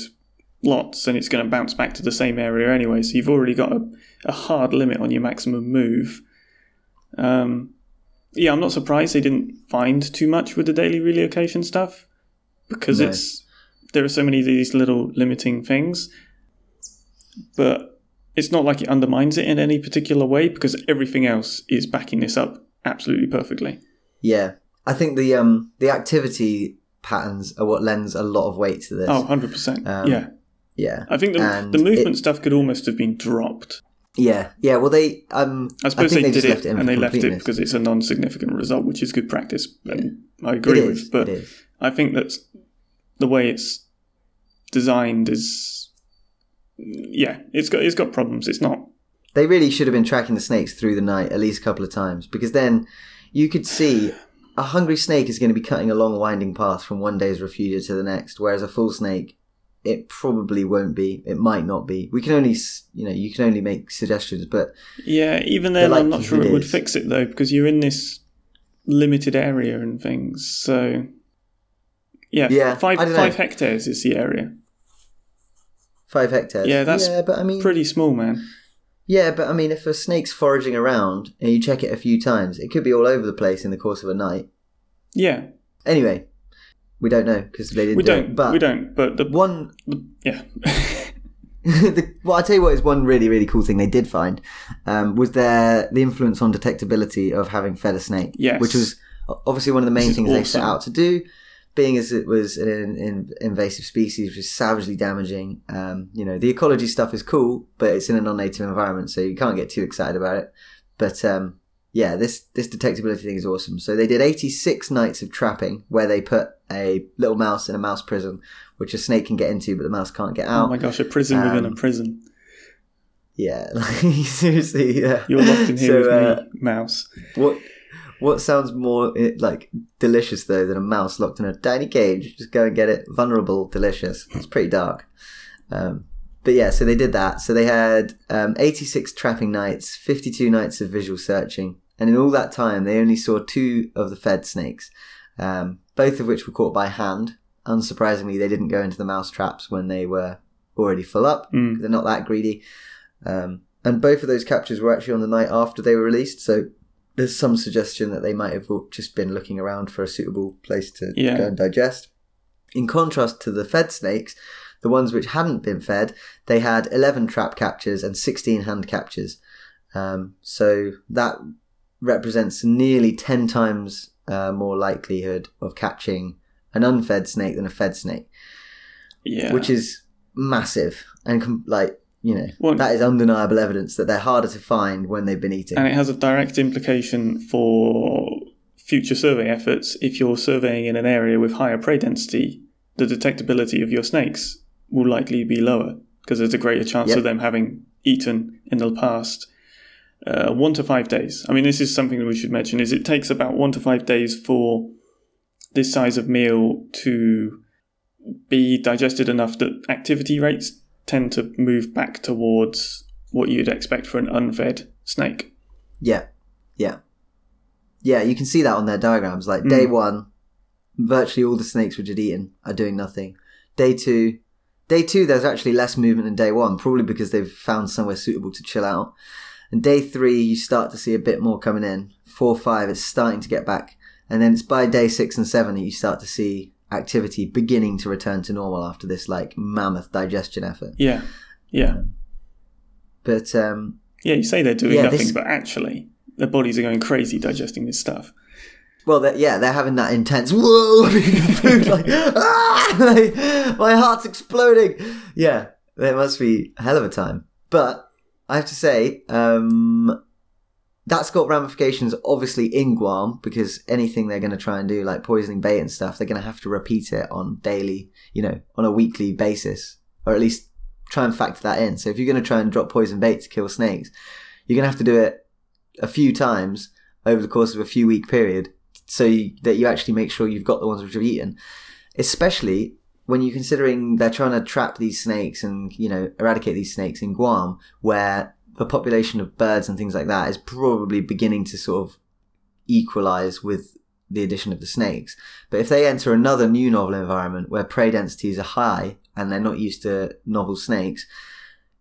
lots, then it's going to bounce back to the same area anyway. So you've already got a hard limit on your maximum move. Yeah, I'm not surprised they didn't find too much with the daily relocation stuff, because there are so many of these little limiting things. But it's not like it undermines it in any particular way, because everything else is backing this up absolutely perfectly. Yeah, I think the activity patterns are what lends a lot of weight to this. Oh, 100%. Yeah. I think the movement stuff could almost have been dropped. Yeah. Well, they. I suppose they did it, and they left it because it's a non-significant result, which is good practice. And I agree with. But I think that the way it's designed is, it's got problems. It's not. They really should have been tracking the snakes through the night at least a couple of times, because then you could see a hungry snake is going to be cutting a long winding path from one day's refugia to the next, whereas a full snake, it probably won't be. It might not be. We can only, you can only make suggestions, but... Yeah, even then I'm not sure it would fix it, though, because you're in this limited area and things. So, yeah 5 hectares is the area. 5 hectares? Yeah, that's pretty small, man. Yeah, but I mean, if a snake's foraging around and you check it a few times, it could be all over the place in the course of a night. Yeah. Anyway... We don't know because they didn't. But the one. Well, I tell you what is one really, really cool thing they did find was the influence on detectability of having fed a snake. Yes. Which was obviously one of the main things they set out to do, being as it was an invasive species, which is savagely damaging. The ecology stuff is cool, but it's in a non-native environment, so you can't get too excited about it. But this detectability thing is awesome. So they did 86 nights of trapping where they put a little mouse in a mouse prison, which a snake can get into, but the mouse can't get out. Oh my gosh, a prison within a prison. Yeah, like, seriously, yeah. You're locked in here with me, mouse. What sounds more, like, delicious, though, than a mouse locked in a tiny cage? Just go and get it. Vulnerable, delicious. It's pretty dark. But yeah, so they did that. So they had 86 trapping nights, 52 nights of visual searching. And in all that time, they only saw 2 of the fed snakes, both of which were caught by hand. Unsurprisingly, they didn't go into the mouse traps when they were already full up. They're not that greedy. And both of those captures were actually on the night after they were released, so there's some suggestion that they might have just been looking around for a suitable place to go and digest. In contrast to the fed snakes, the ones which hadn't been fed, they had 11 trap captures and 16 hand captures. So that represents nearly 10 times more likelihood of catching an unfed snake than a fed snake, which is massive and that is undeniable evidence that they're harder to find when they've been eaten. And it has a direct implication for future survey efforts. If you're surveying in an area with higher prey density, the detectability of your snakes will likely be lower because there's a greater chance of them having eaten in the past 1 to 5 days. I mean, this is something that we should mention, is it takes about 1 to 5 days for this size of meal to be digested enough that activity rates tend to move back towards what you'd expect for an unfed snake. Yeah, you can see that on their diagrams. Like, day 1, virtually all the snakes which had eaten are doing nothing. Day two, there's actually less movement than day 1, probably because they've found somewhere suitable to chill out. And day 3, you start to see a bit more coming in. 4, 5, it's starting to get back. And then it's by day 6 and 7 that you start to see activity beginning to return to normal after this like mammoth digestion effort. You say they're doing nothing, but actually their bodies are going crazy digesting this stuff. Well, they're having that intense whoa food, like my heart's exploding. Yeah, it must be a hell of a time. But I have to say, that's got ramifications, obviously, in Guam, because anything they're going to try and do, like poisoning bait and stuff, they're going to have to repeat it on daily, on a weekly basis, or at least try and factor that in. So if you're going to try and drop poison bait to kill snakes, you're going to have to do it a few times over the course of a few-week period so that you actually make sure you've got the ones which you've eaten, especially when you're considering they're trying to trap these snakes and, eradicate these snakes in Guam, where the population of birds and things like that is probably beginning to sort of equalize with the addition of the snakes. But if they enter another new novel environment where prey densities are high and they're not used to novel snakes,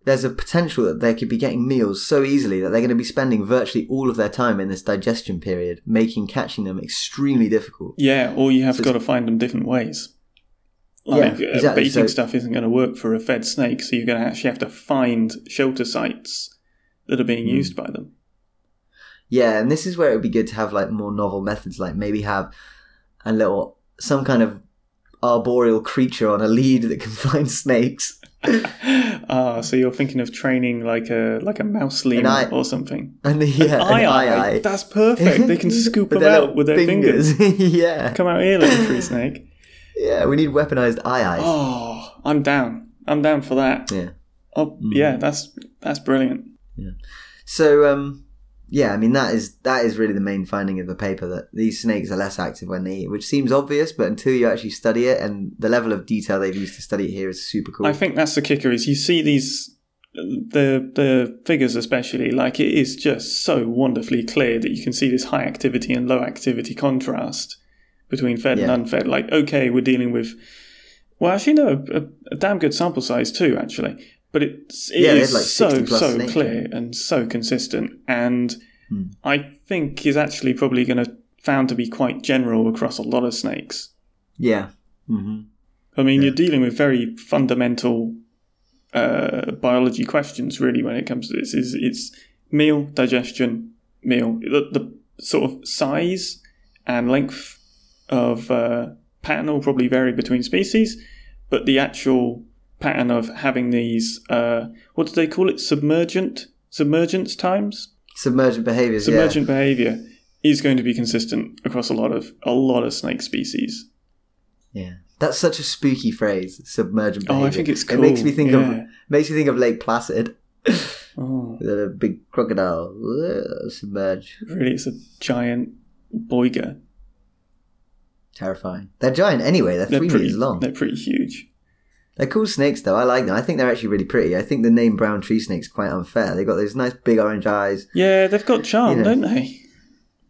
there's a potential that they could be getting meals so easily that they're going to be spending virtually all of their time in this digestion period, making catching them extremely difficult. Yeah, or you have got to find them different ways. Like, baiting stuff isn't going to work for a fed snake, so you're going to actually have to find shelter sites that are being used by them. Yeah, and this is where it would be good to have like more novel methods, like maybe have some kind of arboreal creature on a lead that can find snakes. So you're thinking of training like a mouse lead or something. An eye. That's perfect. They can scoop them out with their fingers. Yeah. Come out here, little tree snake. Yeah, we need weaponized eye. Oh, I'm down for that. Yeah. Oh, yeah, that's brilliant. Yeah. So, I mean, that is really the main finding of the paper, that these snakes are less active when they eat, which seems obvious, but until you actually study it, and the level of detail they've used to study it here is super cool. I think that's the kicker, is you see these, the figures especially, like it is just so wonderfully clear that you can see this high activity and low activity contrast between fed and unfed. Like, okay, we're dealing with, well, actually, no, a damn good sample size too, actually. But it is like so clear and so consistent, and I think is actually probably going to found to be quite general across a lot of snakes. Yeah. Mm-hmm. I mean, you're dealing with very fundamental biology questions, really, when it comes to this. It's meal, digestion, meal. The sort of size and length of pattern will probably vary between species, but the actual pattern of having these what do they call it, submergent behavior is going to be consistent across a lot of snake species. Yeah, that's such a spooky phrase, submergent behavior. Oh, I think it's cool. It makes me think of Lake Placid. Oh. With a big crocodile. That's bad. Really, it's a giant boiga. Terrifying. They're giant anyway. They're 3 meters long. They're pretty huge. They're cool snakes, though. I like them. I think they're actually really pretty. I think the name brown tree snake's quite unfair. They've got those nice big orange eyes. Yeah, they've got charm, don't they?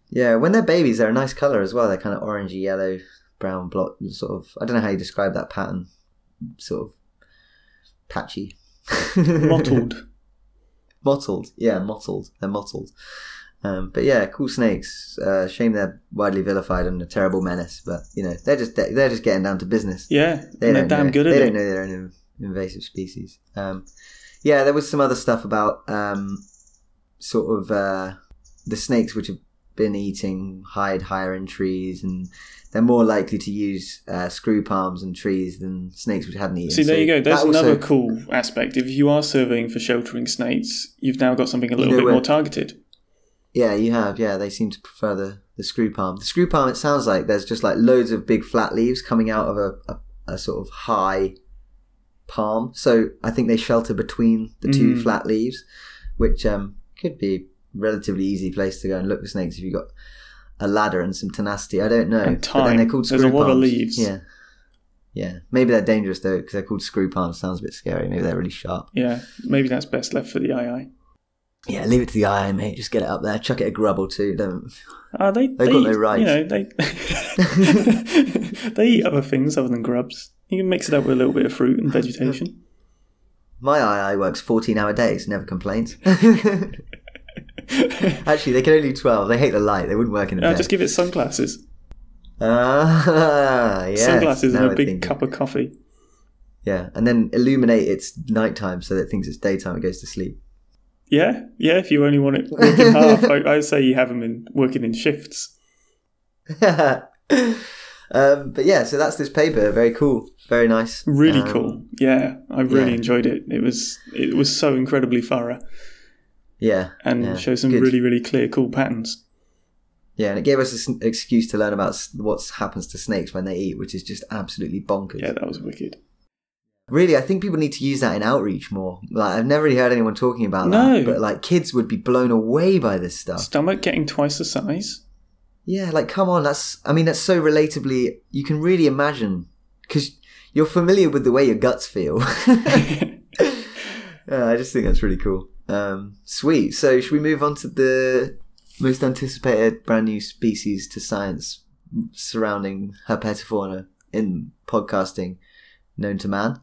Yeah, when they're babies, they're a nice colour as well. They're kind of orangey, yellow, brown, blot, sort of. I don't know how you describe that pattern. Sort of patchy. Mottled. Mottled. Yeah, mottled. They're mottled. But yeah, cool snakes. Shame they're widely vilified and a terrible menace. But you know, they're just getting down to business. Yeah, they're damn good at it. They don't know their own invasive species. Yeah, there was some other stuff about the snakes which have been eating hide higher in trees, and they're more likely to use screw palms and trees than snakes which hadn't eaten. See, there you go. There's another cool aspect. If you are surveying for sheltering snakes, you've now got something a little bit more targeted. Yeah, you have. Yeah, they seem to prefer the screw palm. The screw palm, it sounds like there's just like loads of big flat leaves coming out of a sort of high palm. So I think they shelter between the two flat leaves, which could be a relatively easy place to go and look for snakes if you've got a ladder and some tenacity. I don't know. And time. But then they're called screw palms. There's a lot of leaves. Yeah. Yeah. Maybe they're dangerous though because they're called screw palms. Sounds a bit scary. Maybe they're really sharp. Yeah. Maybe that's best left for the eye. Yeah, leave it to the eye, mate. Just get it up there. Chuck it a grub or two. They've got no rights. You know, they eat other things other than grubs. You can mix it up with a little bit of fruit and vegetation. My eye works 14-hour days, never complains. Actually, they can only do 12. They hate the light. They wouldn't work in the day. Just give it sunglasses. Yes. Sunglasses and a big cup of coffee. Yeah, and then illuminate its nighttime so that it thinks it's daytime and goes to sleep. Yeah, if you only want it working half, I'd say you have them working in shifts. But yeah, so that's this paper. Very cool. Very nice. Really cool. Yeah, I really enjoyed it. It was so incredibly thorough. Yeah. And shows some really, really clear, cool patterns. Yeah, and it gave us an excuse to learn about what happens to snakes when they eat, which is just absolutely bonkers. Yeah, that was wicked. Really, I think people need to use that in outreach more. Like, I've never really heard anyone talking about that. But like, kids would be blown away by this stuff. Stomach getting twice the size. Yeah, like, come on. That's so relatably. You can really imagine because you're familiar with the way your guts feel. I just think that's really cool. Sweet. So, should we move on to the most anticipated brand new species to science surrounding herpetofauna in podcasting known to man?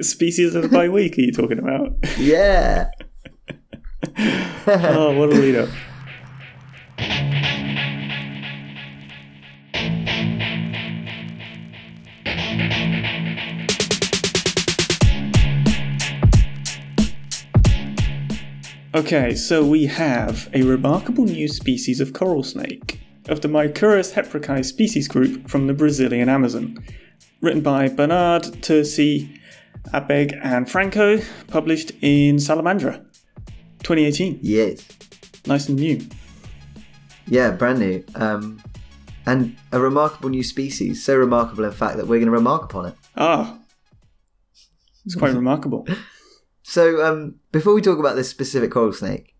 Species of the bi-week are you talking about? Yeah. Oh, what a lead up. Okay, so we have a remarkable new species of coral snake of the Micrurus hemprichii species group from the Brazilian Amazon. Written by Bernard, Terci, Abeg and Franco, published in Salamandra, 2018. Yes. Nice and new. Yeah, brand new. And a remarkable new species. So remarkable, in fact, that we're going to remark upon it. Ah. It's quite remarkable. So before we talk about this specific coral snakes,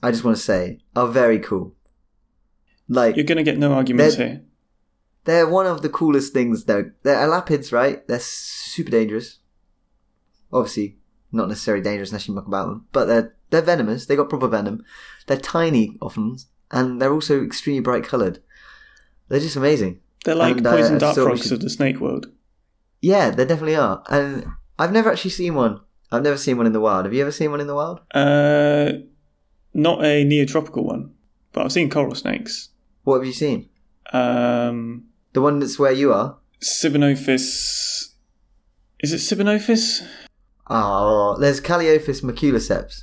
I just want to say, are very cool. Like, you're going to get no arguments here. They're one of the coolest things, though. They're elapids, right? They're super dangerous. Obviously, not necessarily dangerous unless you muck about them. But they're venomous. They got proper venom. They're tiny, often. And they're also extremely bright-coloured. They're just amazing. They're like poison dart frogs of the snake world. Yeah, they definitely are. And I've never actually seen one. I've never seen one in the wild. Have you ever seen one in the wild? Not a neotropical one. But I've seen coral snakes. What have you seen? The one that's where you are? Sibanophis. Is it Sibanophis? Oh, there's Calliophis maculaceps,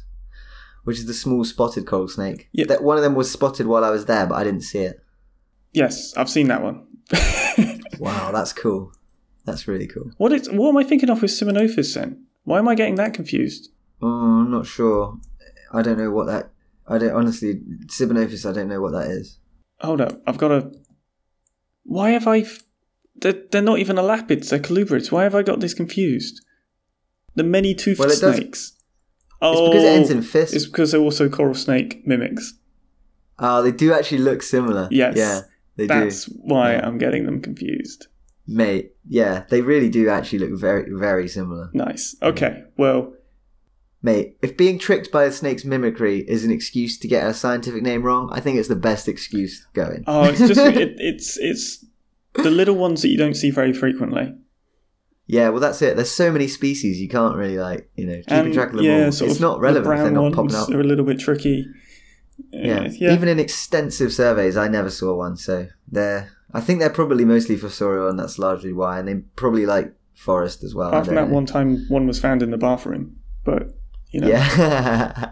which is the small spotted coral snake. Yep. One of them was spotted while I was there, but I didn't see it. Yes, I've seen that one. Wow, that's cool. That's really cool. What am I thinking of with Sibanophis then? Why am I getting that confused? I'm not sure. I don't know what that... Honestly, Sibanophis, I don't know what that is. Hold up, I've got a... Why have I... They're not even elapids, they're colubrids. Why have I got this confused? The many-toothed snakes. It's because it ends in fist. It's because they're also coral snake mimics. They do actually look similar. Yes. Yeah, they do. That's why I'm getting them confused. Mate, yeah, they really do actually look very, very similar. Nice. Okay, well... Mate, if being tricked by a snake's mimicry is an excuse to get a scientific name wrong, I think it's the best excuse going. Oh, it's just... it's the little ones that you don't see very frequently. Yeah, well, that's it. There's so many species you can't really, keep a track of them all. It's not relevant if they're not popping up. They're a little bit tricky. Yeah. Even in extensive surveys, I never saw one. So I think they're probably mostly fossorial, and that's largely why. And they probably like forest as well. Apart from that, one time one was found in the bathroom, but yeah,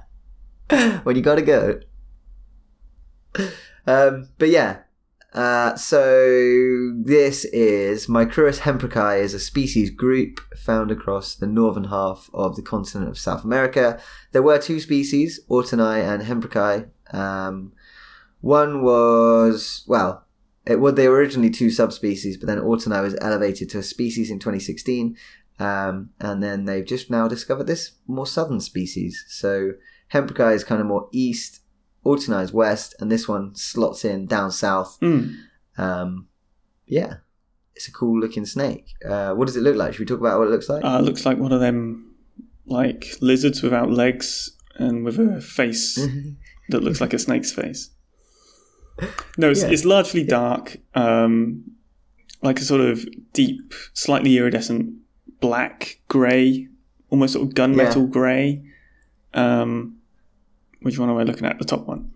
when you gotta go. So this is Micrurus hemprichii is a species group found across the northern half of the continent of South America. There were two species, Ortonii and hemprichii. One was, they were originally two subspecies, but then Ortonii was elevated to a species in 2016. And then they've just now discovered this more southern species. So hemprichii is kind of more east, Ortonii is west, and this one slots in down south. It's a cool looking snake. What does it look like? Should we talk about what it looks like? It looks like one of them lizards without legs and with a face that looks like a snake's face. No, it's largely dark, like a sort of deep, slightly iridescent black, grey, almost sort of gunmetal grey. Which one am I looking at? The top one.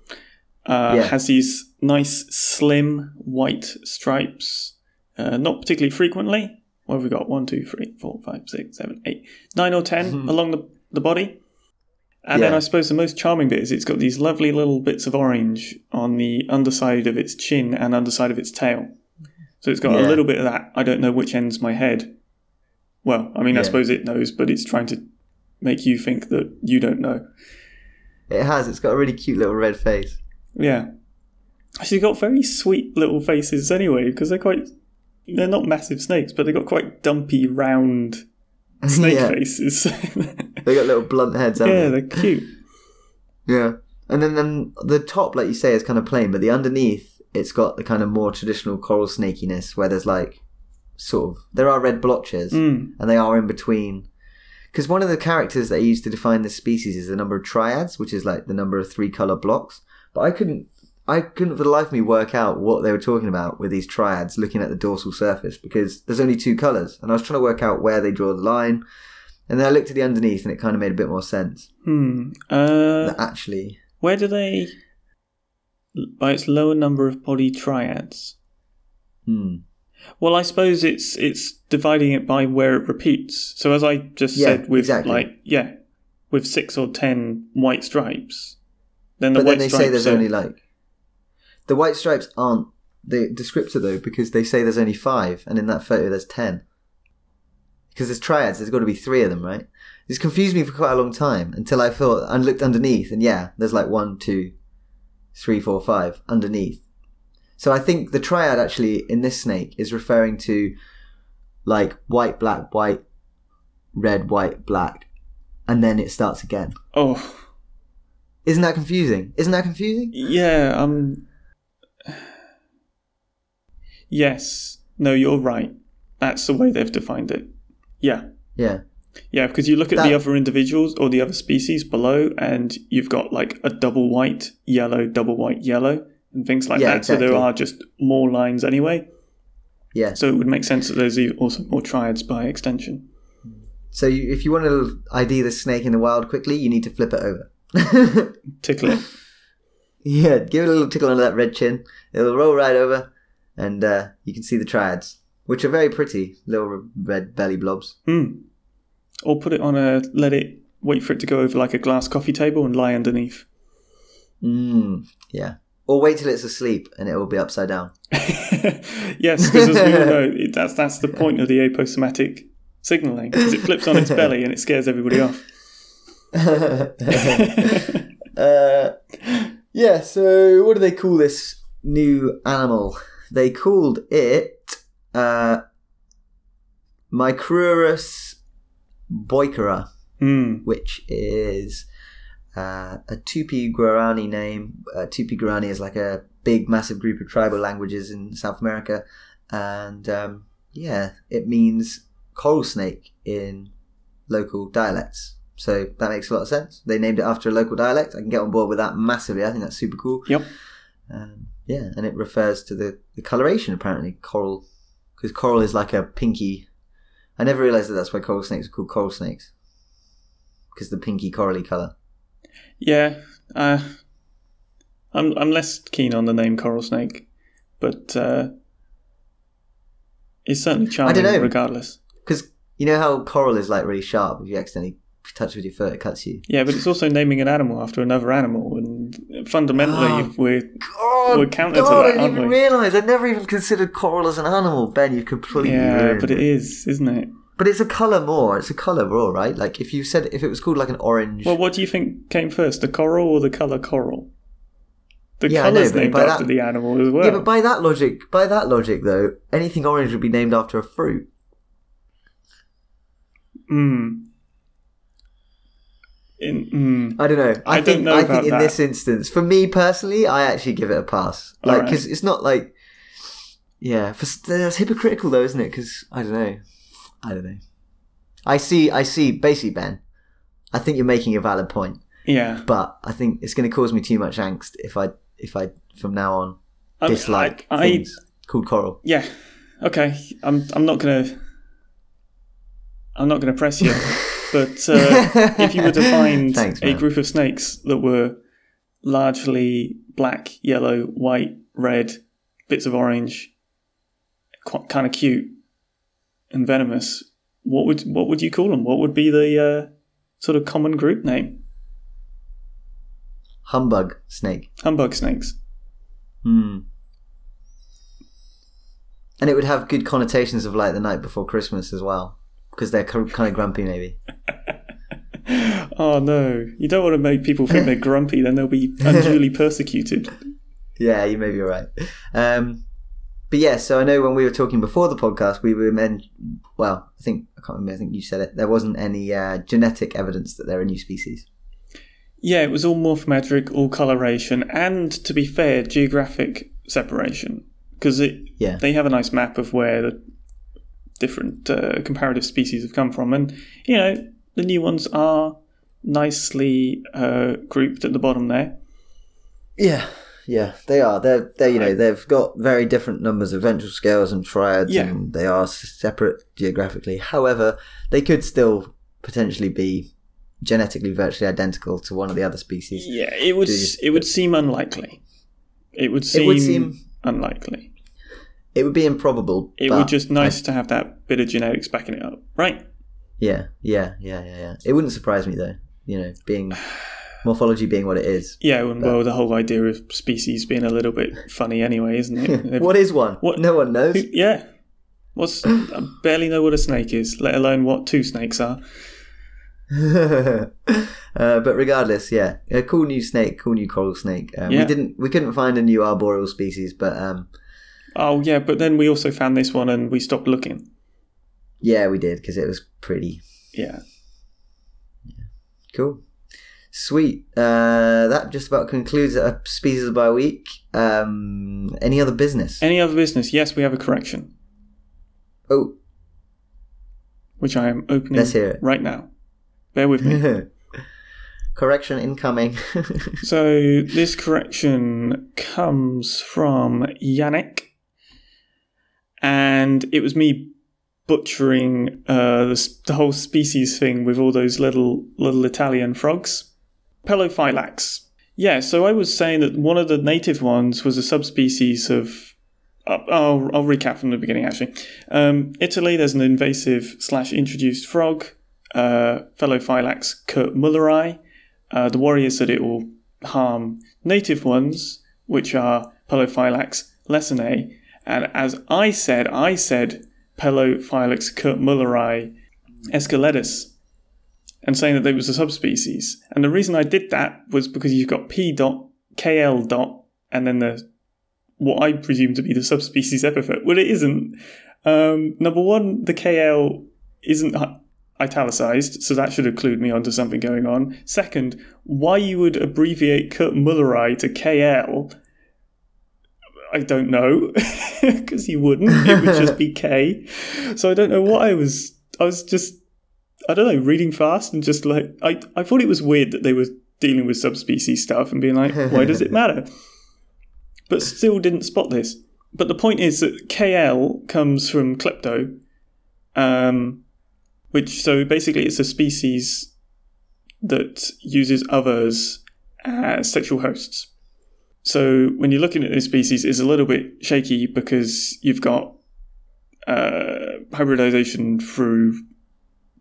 Has these nice, slim, white stripes. Not particularly frequently. What have we got? 1, 2, 3, 4, 5, 6, 7, 8, 9 or 10 along the body. And then I suppose the most charming bit is it's got these lovely little bits of orange on the underside of its chin and underside of its tail. So it's got a little bit of that, I don't know which end's my head. Well, I suppose it knows, but it's trying to make you think that you don't know. It has. It's got a really cute little red face. Yeah. Actually, got very sweet little faces anyway, because they're not massive snakes, but they've got quite dumpy, round snake faces. They got little blunt heads, haven't they? Yeah, they're cute. Yeah. And then the top, like you say, is kind of plain, but the underneath, it's got the kind of more traditional coral snakiness, where there's there are red blotches, and they are in between... Because one of the characters that I use to define this species is the number of triads, which is the number of three colour blocks. But I couldn't for the life of me work out what they were talking about with these triads looking at the dorsal surface, because there's only two colours. And I was trying to work out where they draw the line. And then I looked at the underneath and it kind of made a bit more sense. Actually... Where do they... By its lower number of body triads? Well, I suppose it's dividing it by where it repeats. So as I just said, with with 6 or 10 white stripes, then the white stripes. But then they say there's only the white stripes aren't the descriptor though, because they say there's only 5, and in that photo there's 10. Because there's triads, there's got to be 3 of them, right? This confused me for quite a long time until I thought and looked underneath, and there's 1, 2, 3, 4, 5 underneath. So I think the triad actually in this snake is referring to white, black, white, red, white, black, and then it starts again. Oh. Isn't that confusing? Yeah, yes. No, you're right. That's the way they've defined it. Yeah. Yeah. Yeah, because you look at the other individuals or the other species below and you've got a double white, yellow, and things that. Exactly. So there are just more lines anyway. Yeah. So it would make sense that there's also more triads by extension. So if you want to ID the snake in the wild quickly, you need to flip it over. Tickle it. Yeah, give it a little tickle under that red chin. It'll roll right over, and you can see the triads, which are very pretty, little red belly blobs. Or put it on wait for it to go over a glass coffee table and lie underneath. Yeah. Or wait till it's asleep and it will be upside down. Yes, because as we all know, that's the point of the aposematic signalling. Because it flips on its belly and it scares everybody off. So what do they call this new animal? They called it Micrurus boikera, which is a Tupi Guarani name. Tupi Guarani is like a big, massive group of tribal languages in South America. And it means coral snake in local dialects. So that makes a lot of sense. They named it after a local dialect. I can get on board with that massively. I think that's super cool. Yep. And it refers to the coloration, apparently, coral. Because coral is like a pinky. I never realised that that's why coral snakes are called coral snakes. Because the pinky corally colour. Yeah. I'm less keen on the name coral snake. But it's certainly charming, I don't know, regardless. Because you know how coral is like really sharp if you accidentally touch with your foot, it cuts you. Yeah, but it's also naming an animal after another animal, and fundamentally we're counter to that, aren't we? I didn't even realise. I never even considered coral as an animal, Ben. You've completely ruined. But it is, isn't it? But it's a colour more. It's a colour raw, right? Like if it was called like an orange. Well, what do you think came first, the coral or the colour coral? The colour's named after the animal as well. Yeah, but by that logic, though, anything orange would be named after a fruit. Hmm. I don't know. I think in this instance, for me personally, I actually give it a pass. Like, because it's not like, that's hypocritical though, isn't it? Because I don't know. I see. Basically, Ben, I think you're making a valid point. Yeah. But I think it's going to cause me too much angst if I from now on dislike things called coral. Yeah. Okay. I'm not gonna press you. But if you were to find a group of snakes that were largely black, yellow, white, red, bits of orange, kind of cute and venomous, what would you call them? What would be the sort of common group name? Humbug snake. Humbug snakes. Hmm. And it would have good connotations of like the night before Christmas as well. Because they're kind of grumpy, maybe. Oh, no. You don't want to make people think they're grumpy. Then they'll be unduly persecuted. Yeah, you may be right. But yeah, so I know when we were talking before the podcast, we were I can't remember. I think you said it. There wasn't any genetic evidence that they're a new species. Yeah, it was all morphometric, all coloration, and to be fair, geographic separation. Because they have a nice map of where the different comparative species have come from, and the new ones are nicely grouped at the bottom there. They are. They're they've got very different numbers of ventral scales and triads, and they are separate geographically. However, they could still potentially be genetically virtually identical to one of the other species. Yeah, it would seem unlikely. It would be improbable. It would just nice to have that bit of genetics backing it up, right? Yeah. It wouldn't surprise me though, being morphology being what it is. Yeah, well, the whole idea of species being a little bit funny anyway, isn't it? What is one? What, no one knows. I barely know what a snake is, let alone what two snakes are. But regardless, a cool new snake, cool new coral snake. We couldn't find a new arboreal species, but. Oh, yeah, but then we also found this one and we stopped looking. Yeah, we did, because it was pretty. Yeah. Cool. Sweet. That just about concludes our Species by Week. Any other business? Yes, we have a correction. Oh. Which I am opening right now. Bear with me. Correction incoming. So this correction comes from Yannick. And it was me butchering the whole species thing with all those little Italian frogs. Pelophylax. Yeah, so I was saying that one of the native ones was a subspecies of... I'll recap from the beginning, actually. Italy, there's an invasive /introduced frog, Pelophylax kurtmuelleri. The worry is that it will harm native ones, which are Pelophylax lessonae. And as I said Pelophylax kurtmuelleri escalatus, and saying that it was a subspecies. And the reason I did that was because you've got P.KL. And then what I presume to be the subspecies epithet. Well, it isn't. Number one, the KL isn't italicized, so that should have clued me onto something going on. Second, why you would abbreviate Kurtmuelleri to KL, I don't know, because you wouldn't. It would just be K. So I don't know what I was just, I don't know, reading fast and just like, I thought it was weird that they were dealing with subspecies stuff and being like, why does it matter? But still didn't spot this. But the point is that KL comes from klepto, which, so basically it's a species that uses others as sexual hosts. So when you're looking at this species, it's a little bit shaky because you've got hybridization through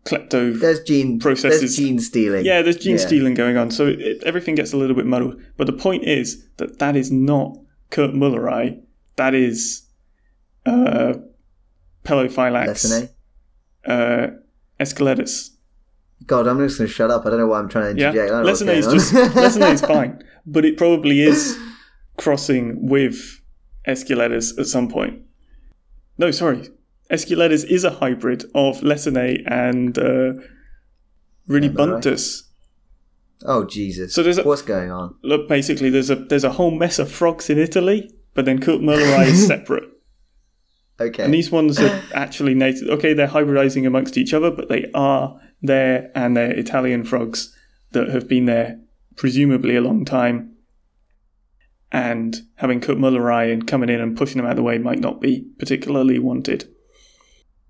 klepto processes. There's gene stealing. Yeah, there's gene stealing going on. So everything gets a little bit muddled. But the point is that that is not Kurtmuelleri. That is Pelophylax escalatus. God, I'm just going to shut up. I don't know why I'm trying to interject. Yeah, Lessonae is fine. But it probably is crossing with escalatus at some point. No, sorry. Escalatus is a hybrid of Lessonae and Rilibuntus. Oh, Jesus. So what's going on? Look, basically, there's a whole mess of frogs in Italy, but then Kurtmuelleri is separate. Okay. And these ones are actually native. Okay, they're hybridizing amongst each other, but they are there, and they're Italian frogs that have been there presumably a long time. And having Kurtmuelleri and coming in and pushing them out of the way might not be particularly wanted.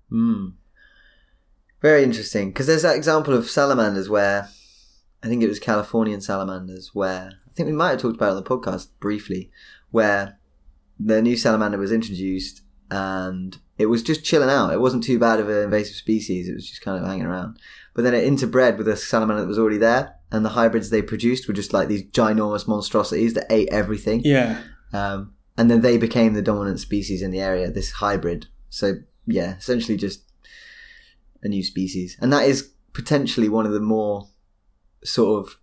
Hmm. Very interesting, because there's that example of salamanders where I think it was Californian salamanders, where I think we might have talked about it on the podcast briefly, where the new salamander was introduced and it was just chilling out. It wasn't too bad of an invasive species. It was just kind of hanging around. But then it interbred with a salamander that was already there, and the hybrids they produced were just like these ginormous monstrosities that ate everything. Yeah. And then they became the dominant species in the area, this hybrid. So yeah, essentially just a new species. And that is potentially one of the more sort of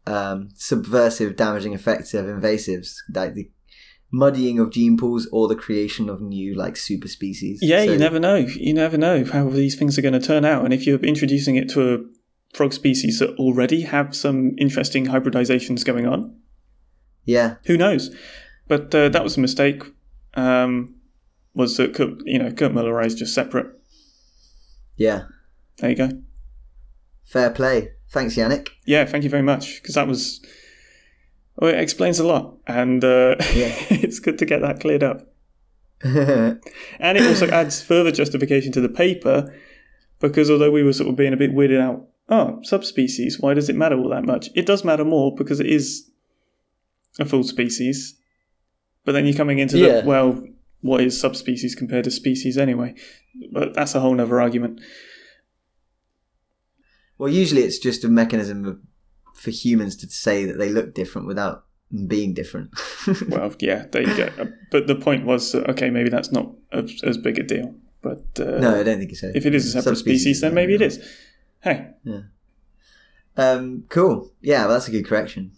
subversive, damaging effects of invasives, like the muddying of gene pools or the creation of new like super species. Yeah, you never know. You never know how these things are going to turn out. And if you're introducing it to a frog species that already have some interesting hybridizations going on. Yeah. Who knows? But that was a mistake. Was that Kurtmuelleri is just separate. Yeah. There you go. Fair play. Thanks, Yannick. Yeah, thank you very much, because that was... Well, it explains a lot, and it's good to get that cleared up. And it also adds further justification to the paper, because although we were sort of being a bit weirded out, oh, subspecies, why does it matter all that much? It does matter more because it is a full species, but then you're coming into the, well... what is subspecies compared to species anyway? But that's a whole other argument. Well, usually it's just a mechanism for humans to say that they look different without being different. Well, yeah, there you go. But the point was, okay, maybe that's not as big a deal. But no, I don't think so. If it is a separate subspecies, then maybe it is. Hey. Yeah. Cool. Yeah, well, that's a good correction.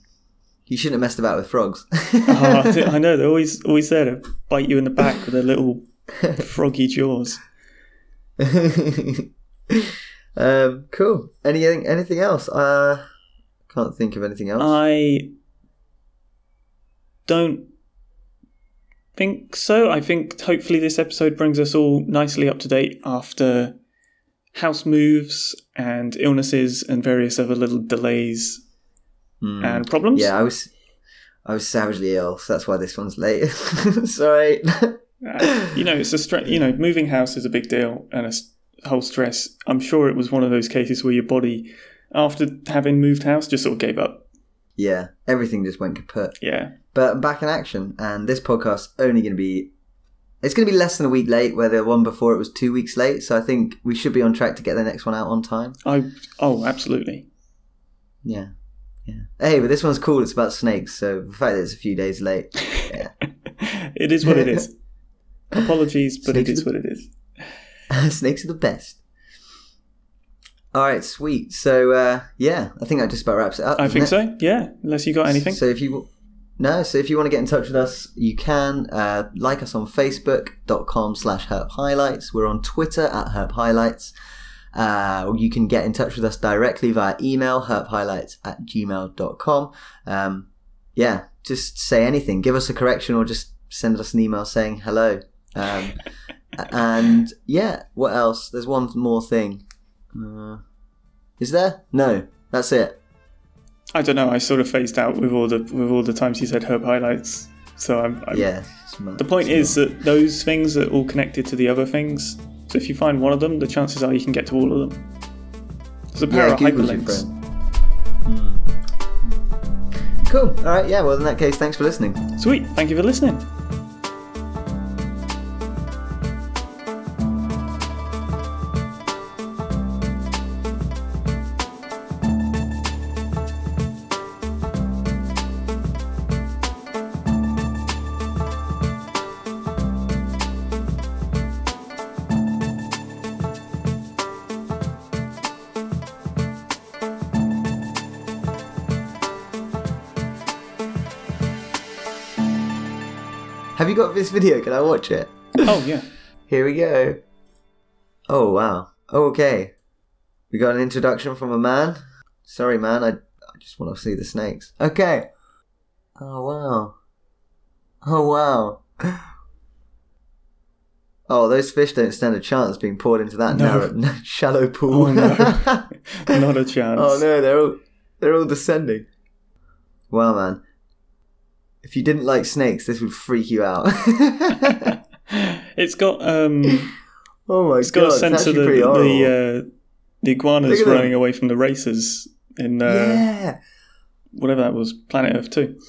You shouldn't have messed about with frogs. I know, they're always there to bite you in the back with their little froggy jaws. Cool. Anything else? Can't think of anything else. I don't think so. I think hopefully this episode brings us all nicely up to date after house moves and illnesses and various other little delays and problems. Yeah, I was savagely ill, so that's why this one's late. Sorry. It's a stress. Moving house is a big deal and a whole stress. I'm sure it was one of those cases where your body, after having moved house, just sort of gave up. Yeah, everything just went kaput. Yeah, but I'm back in action, and this podcast's only going to be. It's going to be less than a week late, where the one before it was 2 weeks late. So I think we should be on track to get the next one out on time. Oh, absolutely. Yeah. Yeah. Hey, but this one's cool. It's about snakes, so the fact that it's a few days late. Yeah. It is what it is. Apologies, but snakes it is what it is. Snakes are the best. All right, sweet. So, I think that just about wraps it up. I think so, yeah, unless you got anything. So if you want to get in touch with us, you can like us on facebook.com/herphighlights. We're on Twitter at herphighlights. You can get in touch with us directly via email, herphighlights@gmail.com. Yeah, just say anything. Give us a correction or just send us an email saying hello. And yeah, what else? There's one more thing. Is there? No, that's it. I don't know. I sort of phased out with all the times you said herp highlights. So I'm yeah. The point is that those things are all connected to the other things. So if you find one of them, the chances are you can get to all of them. There's a power of hyperlinks. Cool. All right. Yeah. Well, in that case, thanks for listening. Sweet. Thank you for listening. Have you got this video? Can I watch it? Oh, yeah. Here we go. Oh, wow. Okay. We got an introduction from a man. Sorry, man. I just want to see the snakes. Okay. Oh, wow. Oh, wow. Oh, those fish don't stand a chance being poured into that narrow, shallow pool. Oh, no. Not a chance. Oh, no. They're all descending. Wow, man. If you didn't like snakes, this would freak you out. It's got oh my god! It's got a sense of the iguanas running away from the racers in whatever that was, Planet Earth 2.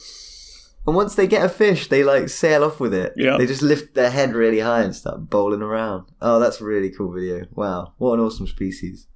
And once they get a fish, they like sail off with it. Yeah, they just lift their head really high and start bowling around. Oh, that's a really cool video. Wow, what an awesome species.